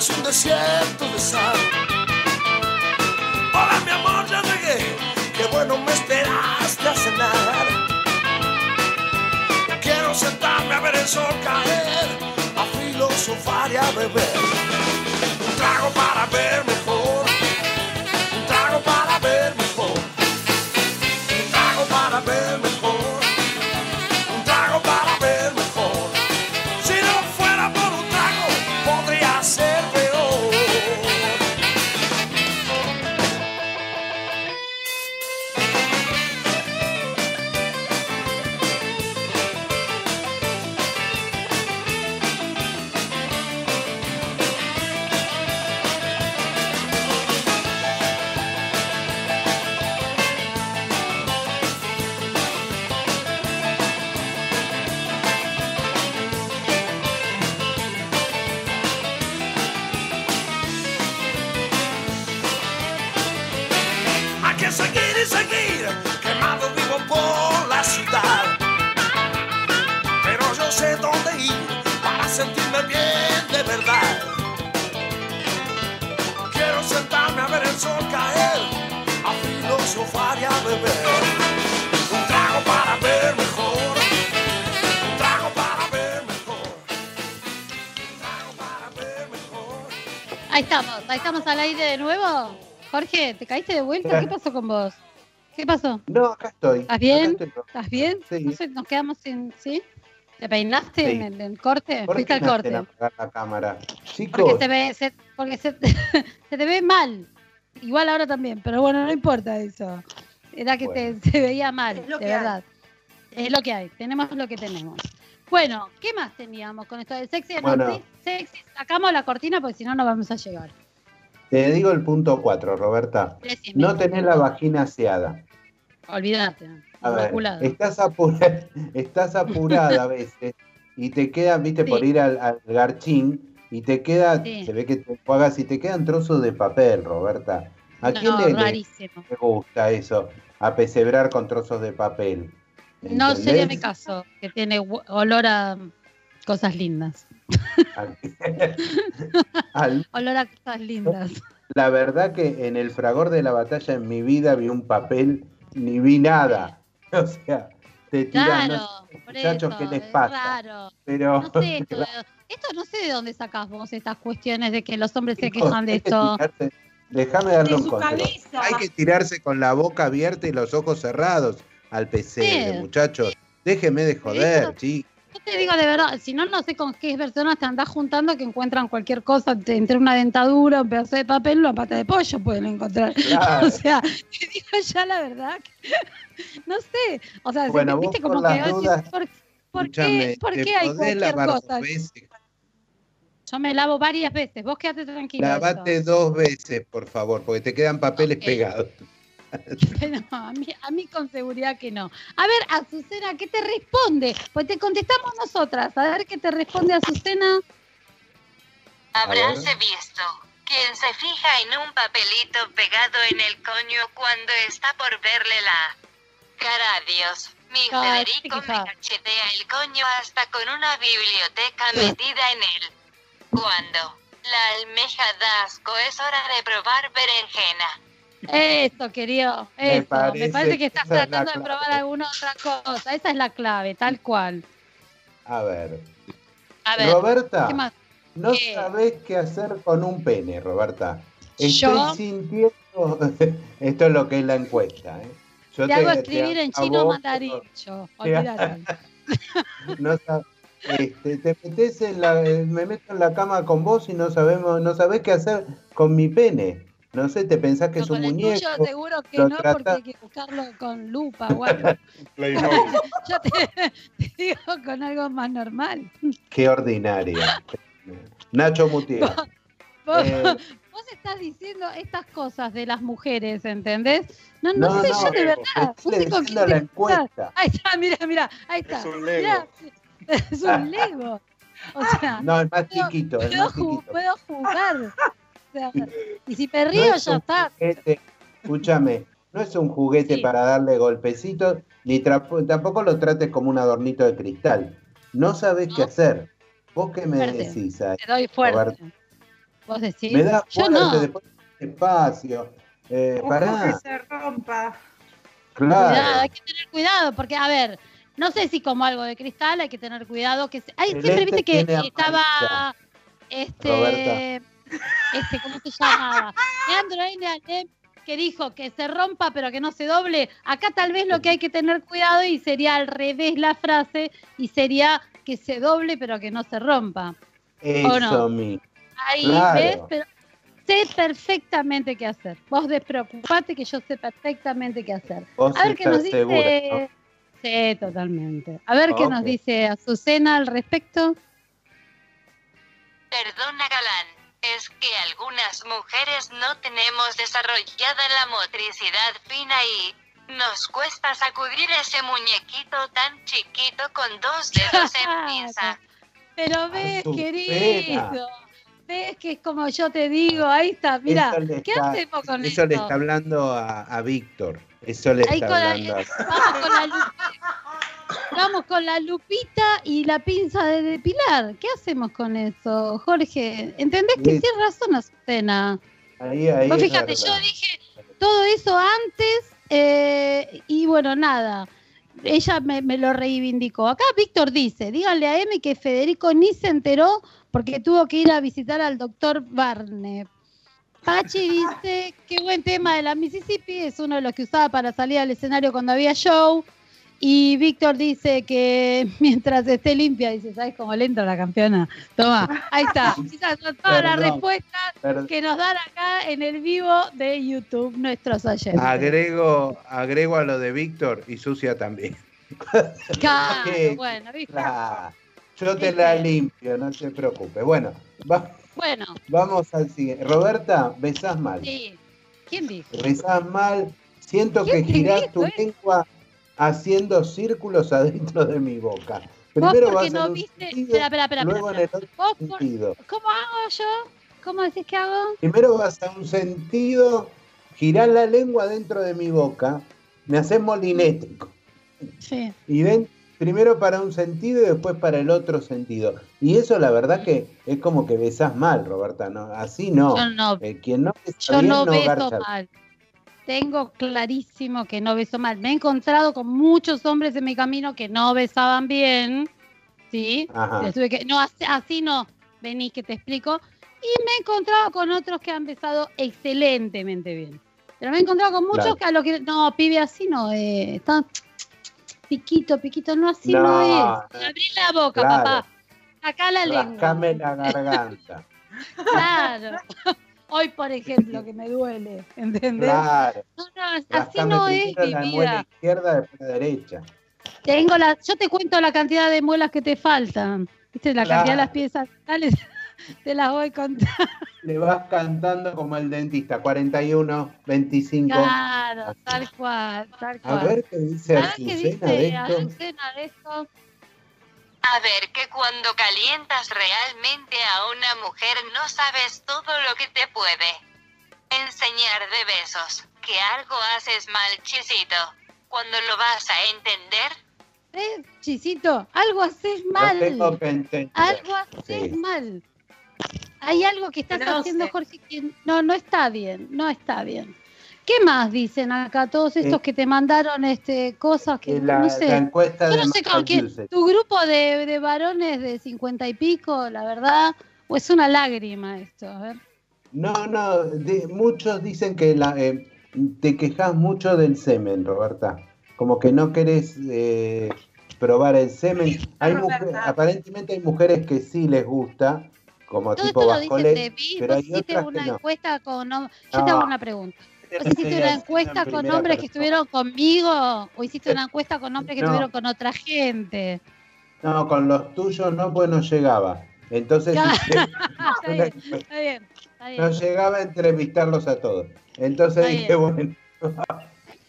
Es un desierto de sal. Hola mi amor, ya llegué. Qué bueno me esperaste a cenar. Quiero sentarme a ver el sol caer, a filosofar y a beber. Un trago para ver mejor. Un trago para ver mejor. Un trago para ver mejor. De nuevo, Jorge, ¿te caíste de vuelta? ¿Qué pasó con vos? ¿Qué pasó? No, acá estoy. ¿Estás bien? Estoy. ¿Estás bien? Sí. No sé, nos quedamos sin, ¿sí? ¿Te peinaste sí. en, el, en el corte? ¿Por fuiste al corte? Apagar la cámara. Chicos. Porque, se, ve, se, porque se, se te ve mal. Igual ahora también, pero bueno, no importa eso. Era que bueno. te, se veía mal, de verdad. Hay. Es lo que hay. Tenemos lo que tenemos. Bueno, ¿qué más teníamos con esto del sexy? Bueno. No, sexy. Sacamos la cortina porque si no, no vamos a llegar. Te digo el punto cuatro, Roberta. Decime, no tenés la vagina aseada. Olvídate. A ver, estás, apura, estás apurada a veces y te queda, viste, sí. por ir al, al garchín y te queda, sí. se ve que te pagas y te quedan trozos de papel, Roberta. ¿A no, quién le, le gusta eso? A pesebrar con trozos de papel. ¿Entendés? No sería mi caso, que tiene olor a cosas lindas. Al... olor a cosas lindas. La verdad que en el fragor de la batalla en mi vida vi un papel ni vi nada. O sea, te tiran claro, no sé, muchachos, ¿qué les pasa? Raro. Pero no sé, esto, esto no sé de dónde sacás vos estas cuestiones de que los hombres se quejan de esto. Déjame darle un consejo. Hay que tirarse con la boca abierta y los ojos cerrados al P C, sí, muchachos. Sí. Déjeme de joder, eso... chicos. Yo te digo de verdad, si no, no sé con qué personas te andás juntando que encuentran cualquier cosa, te, entre una dentadura, un pedazo de papel, una pata de pollo pueden encontrar. Claro. O sea, te digo ya la verdad, que, no sé. O sea, bueno, si, viste como que dudas, ¿por, por qué, ¿por qué hay cualquier cosa? Yo me lavo varias veces, vos quedate tranquila. Lavate eso. dos veces, por favor, porque te quedan papeles okay. pegados. No, a mí, a mí con seguridad que no. A ver, Azucena, ¿qué te responde? Pues te contestamos nosotras. A ver qué te responde Azucena. Habráse visto quien se fija en un papelito pegado en el coño cuando está por verle la cara a Dios. Mi ah, Federico me cachetea el coño hasta con una biblioteca metida en él. Cuando la almeja da asco es hora de probar berenjena. Eso, querido. Eso. Me parece, me parece que estás tratando es de probar alguna otra cosa. Esa es la clave, tal cual. A ver. A ver. Roberta, ¿qué más? No ¿Qué? sabés qué hacer con un pene, Roberta. Estoy ¿Yo? sintiendo... Esto es lo que es la encuesta, ¿eh? Yo te, te hago escribir te, en chino vos, mandarín. Yo, olvídate. No sabés. Este, te metes en la, me meto en la cama con vos y no sabemos, no sabés qué hacer con mi pene. No sé, te pensás que no, es un muñeco. Tuyo, seguro que no, trata... porque hay que buscarlo con lupa o algo. Yo te, te digo con algo más normal. Qué ordinaria. Nacho Mutier. Vos, vos, eh... vos estás diciendo estas cosas de las mujeres, ¿entendés? No, no, no sé, no, yo de verdad. No sé con quién la encuesta. Ahí está, mirá, mirá, ahí está. Es un lego. Mirá, es un lego. O sea, no, es más puedo, chiquito. Puedo, es más chiquito. Puedo jugar. O sea, y si me río, no es ya está. Juguete, escúchame, no es un juguete sí. para darle golpecitos, ni tra- tampoco lo trates como un adornito de cristal. No sabes no. qué hacer. ¿Vos qué me fuerte. decís ahí? Te doy fuerte. ¿Vos decís? Me das fuerte, yo no. después espacio. Eh, pará. Que se rompa. Claro. Cuidado, hay que tener cuidado, porque, a ver, no sé si como algo de cristal, hay que tener cuidado. Que se... Ay, siempre viste que estaba. Amarilla. Este. Roberta. Este, ¿cómo se llamaba? Leandro que dijo que se rompa pero que no se doble. Acá tal vez lo que hay que tener cuidado y sería al revés la frase y sería que se doble pero que no se rompa. Eso no? mi. Ahí claro. ves, pero sé perfectamente qué hacer. Vos despreocupate que yo sé perfectamente qué hacer. Vos A ver qué nos dice. Segura, ¿no? Sí, totalmente. A ver okay. qué nos dice Azucena al respecto. Perdona, Galán. Es que algunas mujeres no tenemos desarrollada la motricidad fina y nos cuesta sacudir ese muñequito tan chiquito con dos dedos en pinza. Pero ves, Azucena. querido, ves que es como yo te digo, ahí está, mira, ¿qué hacemos con eso? Eso le está hablando a, a Víctor, eso le ahí está hablando la, a... Vamos con la lupita, vamos con la lupita y la pinza de depilar. ¿Qué hacemos con eso, Jorge? ¿Entendés que tienes razón, Azucena? Ahí, ahí pues fíjate, yo dije todo eso antes eh, y bueno, nada. Ella me, me lo reivindicó. Acá Víctor dice, díganle a Emi que Federico ni se enteró porque tuvo que ir a visitar al doctor Barney. Pachi dice, qué buen tema de la Mississippi, es uno de los que usaba para salir al escenario cuando había show. Y Víctor dice que mientras esté limpia, dice, ¿sabes cómo le entra la campeona? Toma, ahí está. Esas son todas las respuestas perdón. que nos dan acá en el vivo de YouTube nuestros oyentes. Agrego, agrego a lo de Víctor y sucia también. Claro, bueno, ¿viste? Claro. Yo te la limpio, no te preocupes. Bueno, va, bueno, vamos al siguiente. Roberta, besás mal. Sí. ¿Quién dijo? Besás mal. Siento que girás tu lengua haciendo círculos adentro de mi boca. Primero vos porque vas no viste... Sentido, espera, espera, espera. Luego espera, espera. En el otro por... sentido. ¿Cómo hago yo? ¿Cómo decís que hago? Primero vas a un sentido, girás la lengua dentro de mi boca, me haces molinético. Sí. Y ven... Primero para un sentido y después para el otro sentido. Y eso la verdad que es como que besás mal, Roberta. No, así no. Yo no, eh, quien no, besa yo bien, no beso garcha. mal. Tengo clarísimo que no beso mal. Me he encontrado con muchos hombres en mi camino que no besaban bien. ¿Sí? Que, no, así, así no. Venís que te explico. Y me he encontrado con otros que han besado excelentemente bien. Pero me he encontrado con muchos claro. que a los que... No, pibe, así no. Eh, están... Piquito, piquito, no, así no, no es. Abrí la boca, claro. papá. Sacá la lengua. Sacame la garganta. Claro. Hoy, por ejemplo, que me duele, ¿entendés? Claro. No, no, así no es mi vida. La muela izquierda después de la derecha. Tengo la, yo te cuento la cantidad de muelas que te faltan. ¿Viste? La claro. cantidad de las piezas tales, te las voy contando. Le vas cantando como el dentista, cuarenta y uno, veinticinco. Claro, tal cual, tal cual. A ver qué dice Azucena de esto. de esto. A ver que cuando calientas realmente a una mujer no sabes todo lo que te puede enseñar de besos, que algo haces mal, chisito. ¿Cuándo lo vas a entender? ¿Eh, chisito? Algo haces mal. Lo tengo que entender. Algo haces sí. mal. Hay algo que estás no haciendo, sé. Jorge, que no, no está bien, no está bien. ¿Qué más dicen acá todos estos eh, que te mandaron este, cosas que la, no sé? La encuesta yo no sé con quién. Tu grupo de, de varones de cincuenta y pico, la verdad, o es una lágrima esto. A ver. No, no, de, muchos dicen que la, eh, te quejas mucho del semen, Roberta. Como que no querés eh, probar el semen. Hay mujer, aparentemente hay mujeres que sí les gusta, como todo tipo bascolet, pero hay otras que no. Una encuesta con, no, yo no. Te hago una pregunta. ¿Vos hiciste una encuesta con hombres que estuvieron conmigo o hiciste una encuesta con hombres que no. estuvieron con otra gente? No, con los tuyos no, pues no llegaba. Entonces está bien, está bien, está bien. No llegaba a entrevistarlos a todos. Entonces dije, bueno.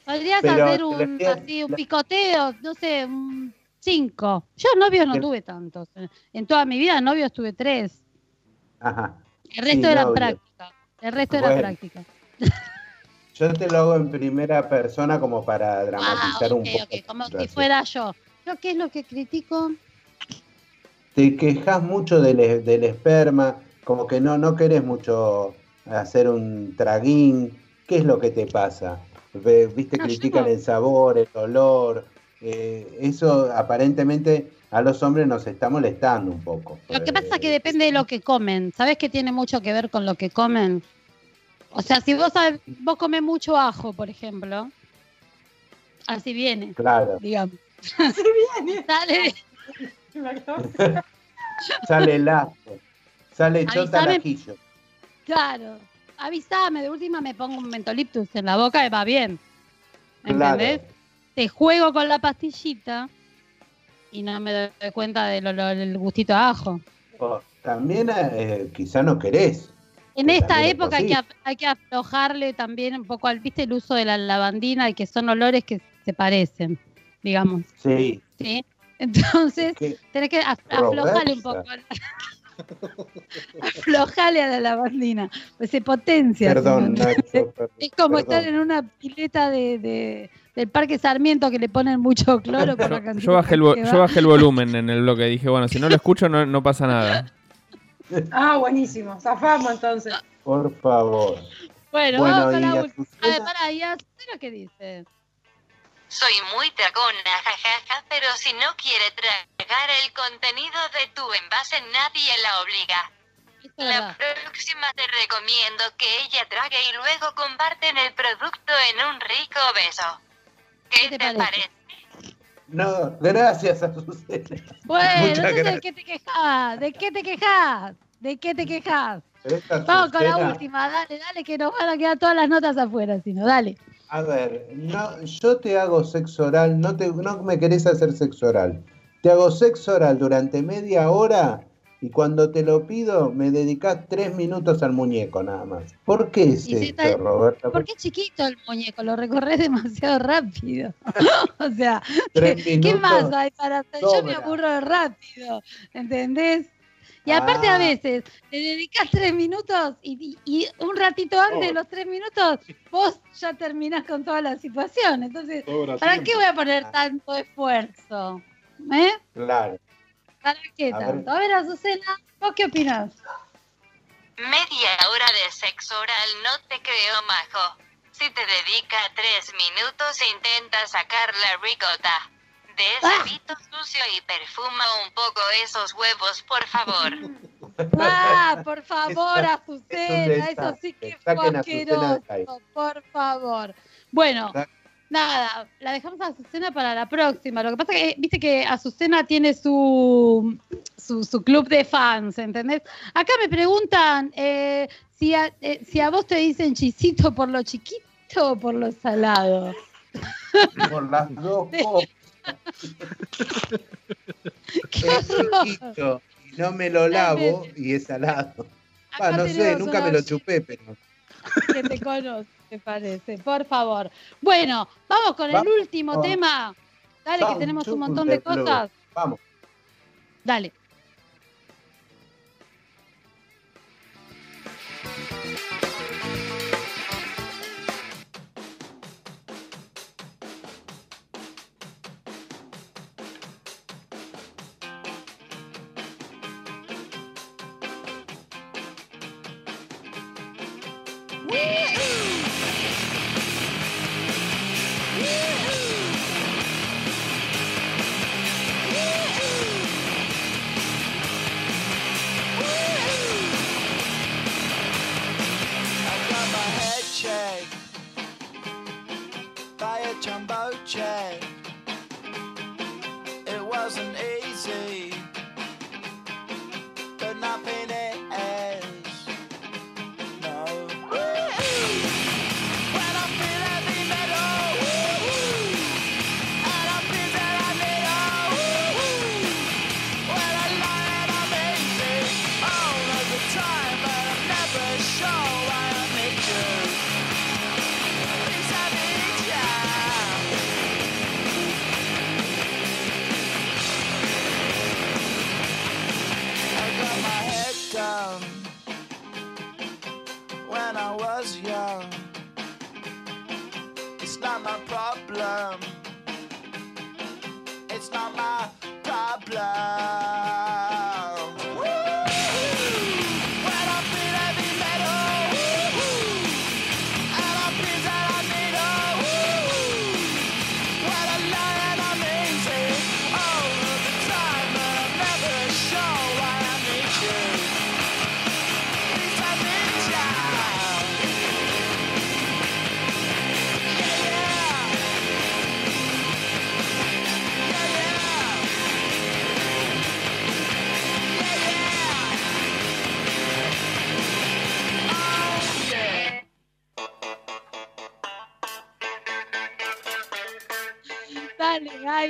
Podrías pero hacer un, la, así, un picoteo, no sé, un cinco. Yo novios no tuve tantos. En toda mi vida novios tuve tres. Ajá. El resto sí, era novio. práctica. El resto bueno. era práctica. Yo te lo hago en primera persona como para dramatizar ah, okay, un poco. Okay, como si fuera yo. ¿Yo qué es lo que critico? Te quejas mucho del, del esperma, como que no, no querés mucho hacer un traguín. ¿Qué es lo que te pasa? Viste, no, critican no. el sabor, el olor. Eh, eso aparentemente a los hombres nos está molestando un poco. Lo que pasa es que depende de lo que comen. ¿Sabés que tiene mucho que ver con lo que comen? O sea, si vos, vos comés mucho ajo, por ejemplo, así viene. Claro. Digamos. Así viene. Sale. Sale el ajo. Sale chota al ajillo. Claro. Avisame, de última me pongo un mentoliptus en la boca y va bien. ¿Entendés? Claro. Te juego con la pastillita y no me doy cuenta del de gustito a ajo. Oh, también eh, quizá no querés. En esta época hay que, hay que aflojarle también un poco al, viste, el uso de la lavandina y que son olores que se parecen, digamos. Sí. ¿Sí? Entonces, ¿qué? Tenés que af aflojarle un poco. Aflojale a la lavandina. Pues se potencia. Perdón, ¿no? Nacho, perdón. Es como perdón. Estar en una pileta de, de, del Parque Sarmiento que le ponen mucho cloro por la cantidad. Yo bajé el, yo bajé el volumen en el bloque y dije, bueno, si no lo escucho no, no pasa nada. Ah, buenísimo, zafamos entonces. Por favor. Bueno, bueno, vamos con la última. A ver, pará, ¿y Azucena qué dice? Soy muy tragona, jajaja, pero si no quiere tragar el contenido de tu envase, nadie la obliga. La próxima te recomiendo que ella trague y luego comparten el producto en un rico beso. ¿Qué, ¿Qué te, te parece? parece? No, gracias, Azucena. Bueno, entonces, ¿de qué te quejas? ¿De qué te quejas? ¿De qué te quejas? Vamos con la última, dale, dale, que nos van a quedar todas las notas afuera, sino dale. A ver, no, yo te hago sexo oral, no, te, no me querés hacer sexo oral. Te hago sexo oral durante media hora y cuando te lo pido me dedicás tres minutos al muñeco nada más. ¿Por qué es esto, está, Roberta? Porque es chiquito el muñeco, lo recorres demasiado rápido. O sea, ¿qué, ¿qué más hay para hacer? Sobra. Yo me aburro rápido, ¿entendés? Y aparte ah. a veces te dedicas tres minutos y, y, y un ratito antes oh. de los tres minutos vos ya terminás con toda la situación. Entonces, Sobra ¿para tiempo. qué voy a poner tanto esfuerzo? ¿Eh? Claro. ¿Para qué a tanto? Ver. A ver, Azucena, ¿vos qué opinás? Media hora de sexo oral no te creo, majo. Si te dedica tres minutos intenta sacar la ricota. De ese pito ah. sucio y perfuma un poco esos huevos, por favor. Ah, por favor, Azucena, eso sí que fue asqueroso, por favor. Bueno, nada, la dejamos a Azucena para la próxima. Lo que pasa es que, viste que Azucena tiene su, su, su club de fans, ¿entendés? Acá me preguntan eh, si, a, eh, si a vos te dicen chisito por lo chiquito o por lo salado. Por las dos cosas. Qué es chiquito y no me lo lavo y es salado. Ah, no sé, nunca me lo chupé, pero que te conoce, te parece, por favor. Bueno, vamos con vamos, el último vamos. tema. Dale, vamos, que tenemos un montón de cosas. Vamos. Dale. Woo-hoo!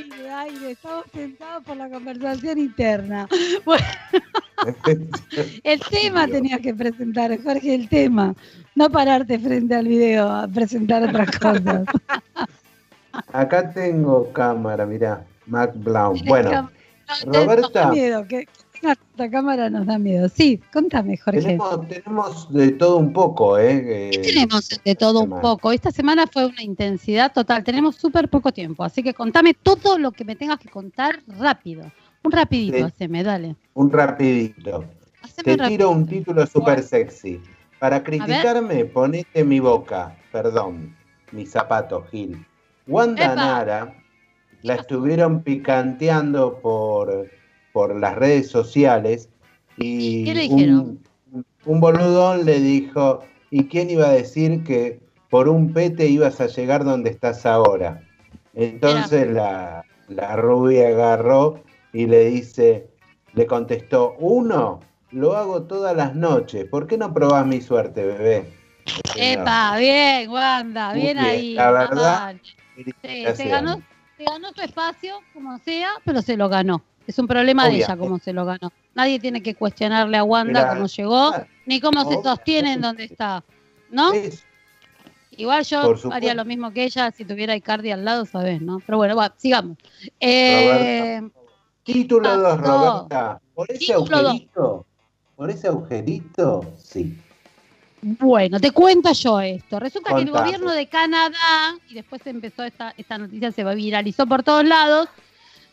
aire, aire. Estamos tentados por la conversación interna. Bueno, el tema tenías que presentar, Jorge, el tema. No pararte frente al video a presentar otras cosas. Acá tengo cámara, mirá. Mac Brown. Bueno, no, Roberta. Nos da miedo, que esta cámara nos da miedo. Sí, contame, Jorge. Tenemos, tenemos de todo un poco, ¿eh? ¿Qué tenemos de todo un poco? Esta semana fue una intensidad total. Tenemos súper poco tiempo, así que contame todo lo que me tengas que contar rápido. Un rapidito, sí. Haceme, dale. Un rapidito. Haceme Te rapidito. Tiro un título súper sexy. Para criticarme, ponete mi boca. Perdón, mi zapato, Gil. Wanda Epa. Nara la estuvieron picanteando por, por las redes sociales y ¿qué le dijeron? Un, un boludón le dijo, ¿y quién iba a decir que por un pete ibas a llegar donde estás ahora? Entonces la, la rubia agarró y le dice, le contestó, uno, lo hago todas las noches, ¿por qué no probás mi suerte, bebé? Epa, no. Bien, Wanda, bien, bien ahí. La verdad... Sí, se ganó, se ganó tu espacio, como sea, pero se lo ganó. Es un problema Obviamente. de ella, como se lo ganó. Nadie tiene que cuestionarle a Wanda claro, cómo llegó, claro. ni cómo Obviamente. se sostiene en donde está, ¿no? Es, Igual yo haría lo mismo que ella si tuviera Icardi al lado, ¿sabes? ¿No? Pero bueno, va, sigamos. Eh, Roberta. Título dos, Roberta. Por ese agujerito, dos. por ese agujerito, sí. Bueno, te cuento yo esto. Resulta Contazo. que el gobierno de Canadá, y después empezó esta, esta noticia, se viralizó por todos lados,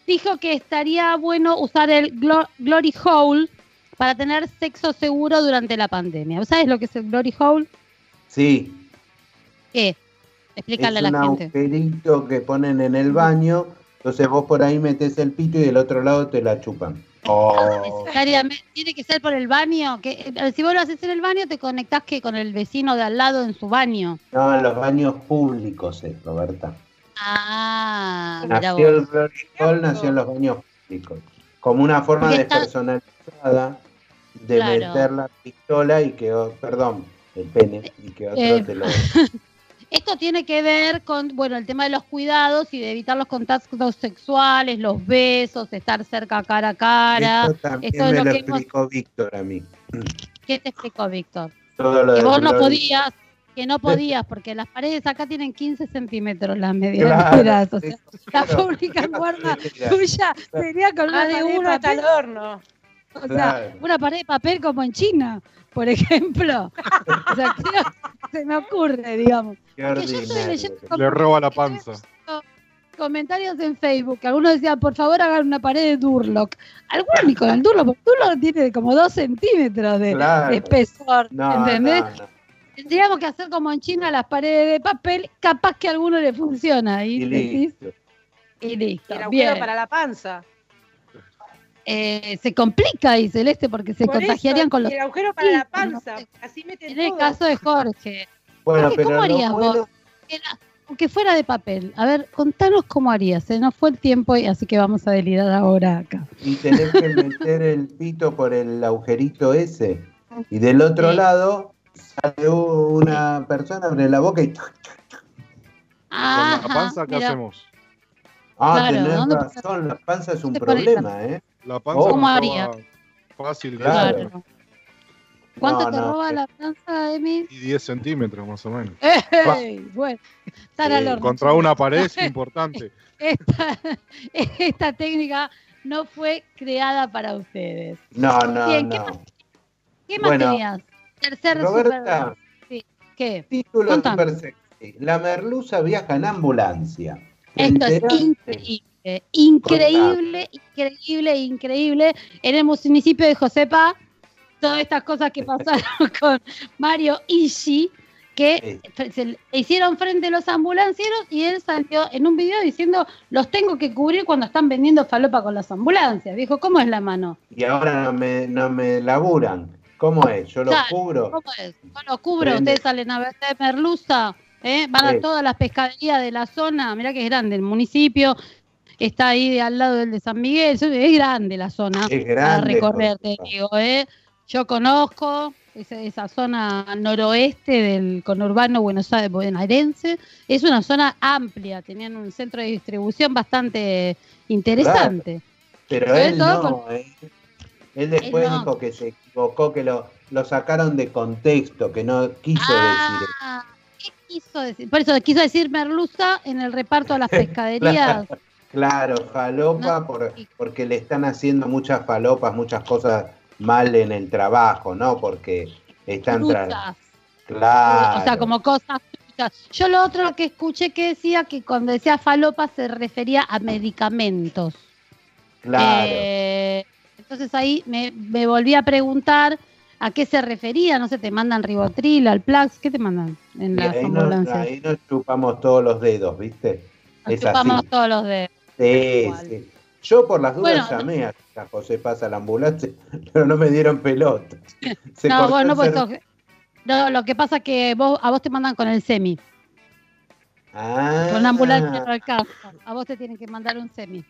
dijo que estaría bueno usar el glory hole para tener sexo seguro durante la pandemia. ¿Sabes lo que es el glory hole? Sí. ¿Qué? Explícale a la gente. Es un agujerito que ponen en el baño, entonces vos por ahí metés el pito y del otro lado te la chupan. Oh. Tiene que ser por el baño. Que, si vos lo haces en el baño, te conectás que con el vecino de al lado en su baño. No, en los baños públicos, es, Roberta. Ah, nació mirá vos. El rol nació en los baños públicos. Como una forma despersonalizada de claro. meter la pistola y que, oh, perdón, el pene, y que otro eh. te lo. Esto tiene que ver con, bueno, el tema de los cuidados y de evitar los contactos sexuales, los besos, estar cerca cara a cara. Esto también Eso es me lo, lo que explicó hemos... Víctor a mí. ¿Qué te explicó Víctor? Todo lo que vos no podías, que no podías, porque las paredes acá tienen quince centímetros las medianeras. Claro, o sea, la pública guarda tuya sería con una de uno hasta el horno. O sea, claro. una pared de papel como en China, por ejemplo. O sea, creo, se me ocurre, digamos. Le roba la panza. Comentarios en Facebook. Algunos decían, por favor, hagan una pared de Durlock. Algunos ni con el Durlock, porque Durlock tiene como dos centímetros de, claro. de espesor. No, ¿entendés? No, no. Tendríamos que hacer como en China las paredes de papel, capaz que a alguno le funciona. Y, y listo. ¿sí? Y listo. El agujero para la panza. Eh, se complica ahí, Celeste, porque se Por contagiarían eso, con los... el agujero para la panza, no sé. Así meten En el todo. caso de Jorge. Bueno, Jorge, pero ¿cómo harías bueno... vos? Aunque fuera de papel. A ver, contanos cómo harías. Se nos fue el tiempo, y así que vamos a delirar ahora acá. Y tenés que meter el pito por el agujerito ese. Y del otro sí. lado sale una persona, abre la boca y... Ajá, con la panza, ¿qué mira. hacemos? Ah, claro, tenés razón, la panza es un problema, ¿eh? La panza oh, ¿Cómo haría? Fácil, claro. claro. ¿Cuánto no, te no, roba que... la panza, Emi? Y diez centímetros, más o menos. ¡Ey! Bueno, estar eh, al horno. Contra una pared es importante. Esta, esta técnica no fue creada para ustedes. No, no, Bien, ¿qué no. Más, ¿Qué más bueno, tenías? Tercer Roberta, super... sí. ¿Qué? Título super sexy. La merluza viaja en ambulancia. Esto es increíble, increíble, increíble, increíble. En el municipio de José Paz, todas estas cosas que pasaron con Mario Ishii, que se le hicieron frente a los ambulancieros y él salió en un video diciendo, los tengo que cubrir cuando están vendiendo falopa con las ambulancias. Dijo, ¿cómo es la mano? Y ahora no me, no me laburan. ¿Cómo es? Yo los claro, cubro. ¿Cómo es? Yo los cubro. Prende. Ustedes salen a ver merluza. ¿Eh? Van a sí. todas las pescaderías de la zona, mirá que es grande el municipio, está ahí de al lado del de San Miguel, es grande la zona, es grande, para recorrer, te digo, ¿eh? Yo conozco, esa, esa zona noroeste del conurbano Buenos Aires, bonaerense, es una zona amplia, tenían un centro de distribución bastante interesante. Claro, pero él no, con... eh. él después él no. dijo que se equivocó, que lo, lo sacaron de contexto, que no quiso ah, decir eso. ¿Qué quiso decir? Por eso quiso decir merluza en el reparto a las pescaderías. Claro, falopa, no, por, porque le están haciendo muchas falopas, muchas cosas mal en el trabajo, ¿no? Porque están... Frutas. Claro. O sea, como cosas... Yo lo otro que escuché que decía que cuando decía falopa se refería a medicamentos. Claro. Eh, entonces ahí me, me volví a preguntar a qué se refería, no sé, te mandan Ribotril, Alplax, ¿qué te mandan en las ahí ambulancias? Nos, ahí nos chupamos todos los dedos, ¿viste? Nos es chupamos así. todos los dedos. Sí, sí. Yo por las dudas bueno, llamé a José Paz a la ambulancia, pero no me dieron pelota. Se no, vos no ser... puedes... No, lo que pasa es que vos, a vos te mandan con el semi. Ah. Con la ambulancia no alcanza. A vos te tienen que mandar un semi.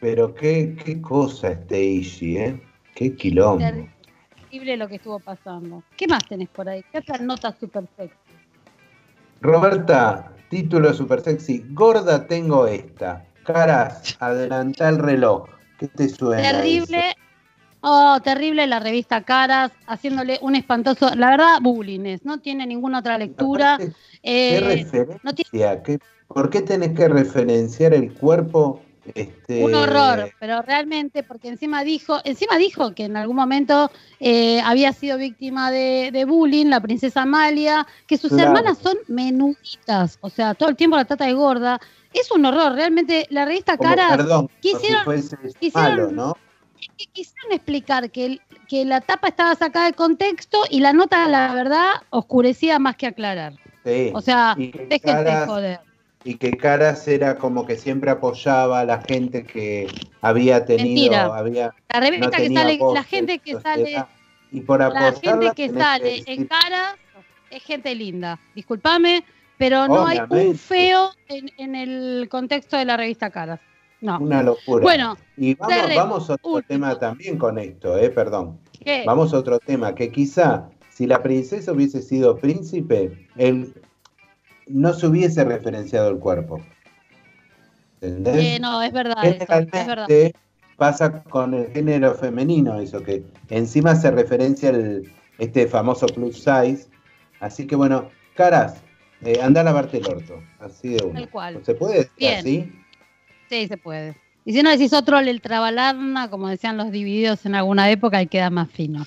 Pero qué, qué cosa este Ishii, ¿eh? Qué quilombo. Es terrible lo que estuvo pasando. ¿Qué más tenés por ahí? ¿Qué otras notas super sexy? Roberta, título super sexy. Gorda tengo esta. Caras, adelanta el reloj. ¿Qué te suena? Terrible, oh, terrible la revista Caras, haciéndole un espantoso, la verdad, bullying es, no tiene ninguna otra lectura. Aparte, eh, ¿qué referencia? No tiene... ¿Qué, ¿Por qué tenés que referenciar el cuerpo? Este... Un horror, pero realmente, porque encima dijo, encima dijo que en algún momento eh, había sido víctima de, de bullying, la princesa Amalia, que sus claro. hermanas son menuditas, o sea, todo el tiempo la trata de gorda. Es un horror, realmente, la revista Caras... Perdón, quisieron, si quisieron, malo, ¿no? Quisieron explicar que, que la tapa estaba sacada de contexto y la nota, la verdad, oscurecía más que aclarar. Sí. O sea, déjense de joder. Y que Caras era como que siempre apoyaba a la gente que había tenido... Había, la revista no que sale, voz, la gente que sale... Y por la gente que sale que en Caras es gente linda. Disculpame... Pero no Obviamente. hay un feo en, en el contexto de la revista Caras. No. Una locura. Bueno, y vamos, vamos a otro último. tema también con esto, eh, perdón. ¿Qué? Vamos a otro tema, que quizá si la princesa hubiese sido príncipe, él no se hubiese referenciado el cuerpo. ¿Entendés? Eh, no, es verdad. Generalmente eso, es verdad. Pasa con el género femenino eso, que encima se referencia el, este famoso plus size. Así que bueno, Caras... Eh, anda a lavarte el orto, así de uno. Cual. ¿Se puede decir Bien. así? Sí, se puede. Y si no decís otro, el trabalarna, como decían los Divididos en alguna época, y queda más fino.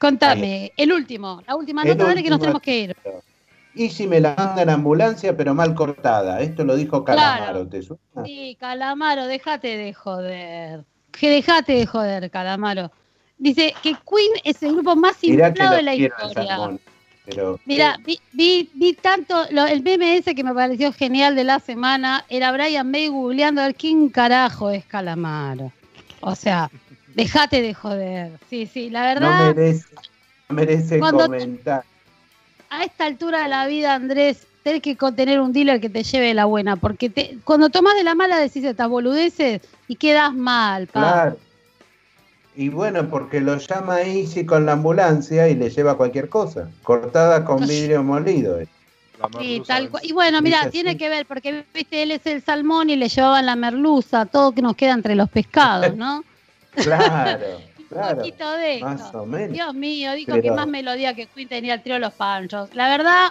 Contame, Ahí. el último, la última el nota, dale que nos tenemos que ir. Y si me la manda en ambulancia, pero mal cortada. Esto lo dijo Calamaro, claro. ¿te suena? Sí, Calamaro, déjate de joder. Que déjate de joder, Calamaro. Dice que Queen es el grupo más inflado de la historia. Pero, Mirá, vi, vi, vi tanto, lo, el meme ese que me pareció genial de la semana era Brian May googleando a ver quién carajo es Calamaro. O sea, déjate de joder. Sí, sí, la verdad... No merece, no merece comentar. A esta altura de la vida, Andrés, tenés que tener un dealer que te lleve la buena, porque te, cuando tomás de la mala decís estas boludeces y quedás mal, pa. Claro. Y bueno, porque lo llama Izzy con la ambulancia y le lleva cualquier cosa. Cortada con vidrio molido. Eh. Sí, tal cual. Y bueno, mira, tiene así? que ver, porque viste, él es el salmón y le llevaban la merluza, todo que nos queda entre los pescados, ¿no? Claro, claro. Un poquito de esto. Más o menos. Dios mío, dijo Pero... que más melodía que Queen tenía el trío Los Panchos. La verdad,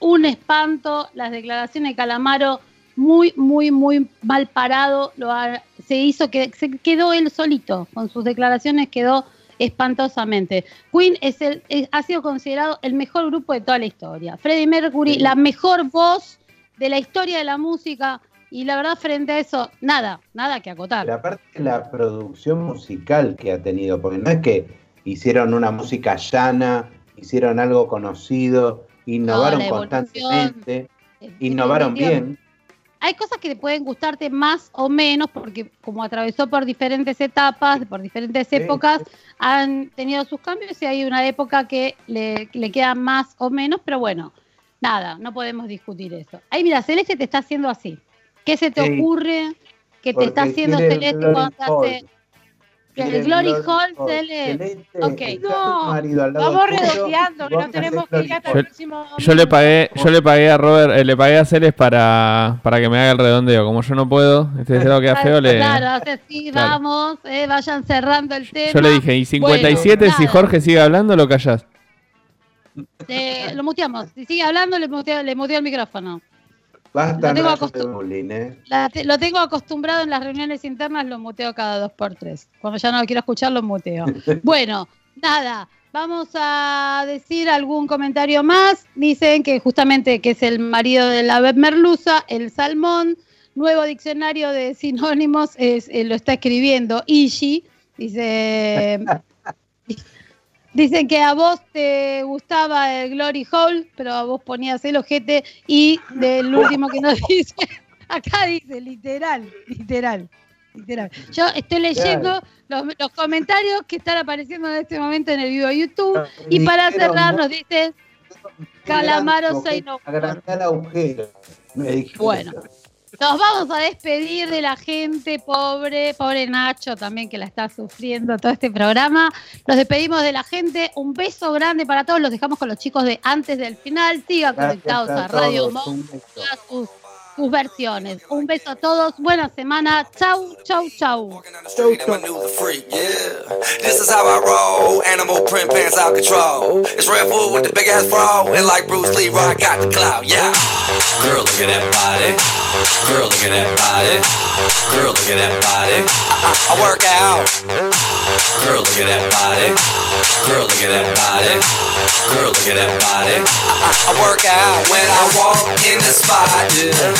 un espanto, las declaraciones de Calamaro... Muy, muy, muy mal parado. Lo ha, se hizo que se quedó él solito. Con sus declaraciones quedó espantosamente. Queen es el, es, ha sido considerado el mejor grupo de toda la historia. Freddie Mercury, sí. la mejor voz de la historia de la música. Y la verdad, frente a eso, nada, nada que acotar. La parte de la producción musical que ha tenido, porque no es que hicieron una música llana, hicieron algo conocido, innovaron no, constantemente, innovaron bien. Hay cosas que te pueden gustarte más o menos, porque como atravesó por diferentes etapas, por diferentes épocas, sí, sí. han tenido sus cambios y hay una época que le, le queda más o menos, pero bueno, nada, no podemos discutir eso. Ahí mira, Celeste te está haciendo así. ¿Qué se te sí, ocurre que te está haciendo Celeste cuando te hace el Glory Hall, Celeste. Ok, no, vamos redondeando, que no tenemos que ir hasta el próximo. Yo le pagué, yo le pagué a Robert, eh, le pagué a Celeste para, para que me haga el redondeo. Como yo no puedo, este dedo queda feo, le... Claro, o sea, sí, claro. Vamos, eh, vayan cerrando el tema. Yo le dije, y cincuenta y siete, bueno, si Jorge sigue hablando, lo callás. Eh, lo muteamos, si sigue hablando, le muteo, le muteo el micrófono. Basta, lo tengo, acostum- bullying, ¿eh? te- lo tengo acostumbrado en las reuniones internas, lo muteo cada dos por tres. Cuando ya no lo quiero escuchar, lo muteo. Bueno, nada, vamos a decir algún comentario más. Dicen que justamente que es el marido de la merluza, el salmón. Nuevo diccionario de sinónimos, es, eh, lo está escribiendo Ishii. Dice... Dicen que a vos te gustaba el Glory Hall, pero a vos ponías el ojete. Y del último que nos dice, acá dice, literal, literal, literal. Yo estoy leyendo los, los comentarios que están apareciendo en este momento en el video de YouTube. Y dijeron, para cerrar nos dice, Calamaro se inocula. Agrandar agujero. Bueno, nos vamos a despedir de la gente pobre, pobre Nacho también, que la está sufriendo todo este programa. Nos despedimos de la gente, un beso grande para todos, los dejamos con los chicos de Antes del Final. Sigan conectados a, a Radio Mongo, a sus, sus versiones. Un beso a todos, buena semana, chau, chau, chau. Chau, chau. Girl, look at that body. Girl, look at that body. I, I, I work out. Girl, look at that body. Girl, look at that body. Girl, look at that body. I, I, I work out. When I walk in the spot, yeah,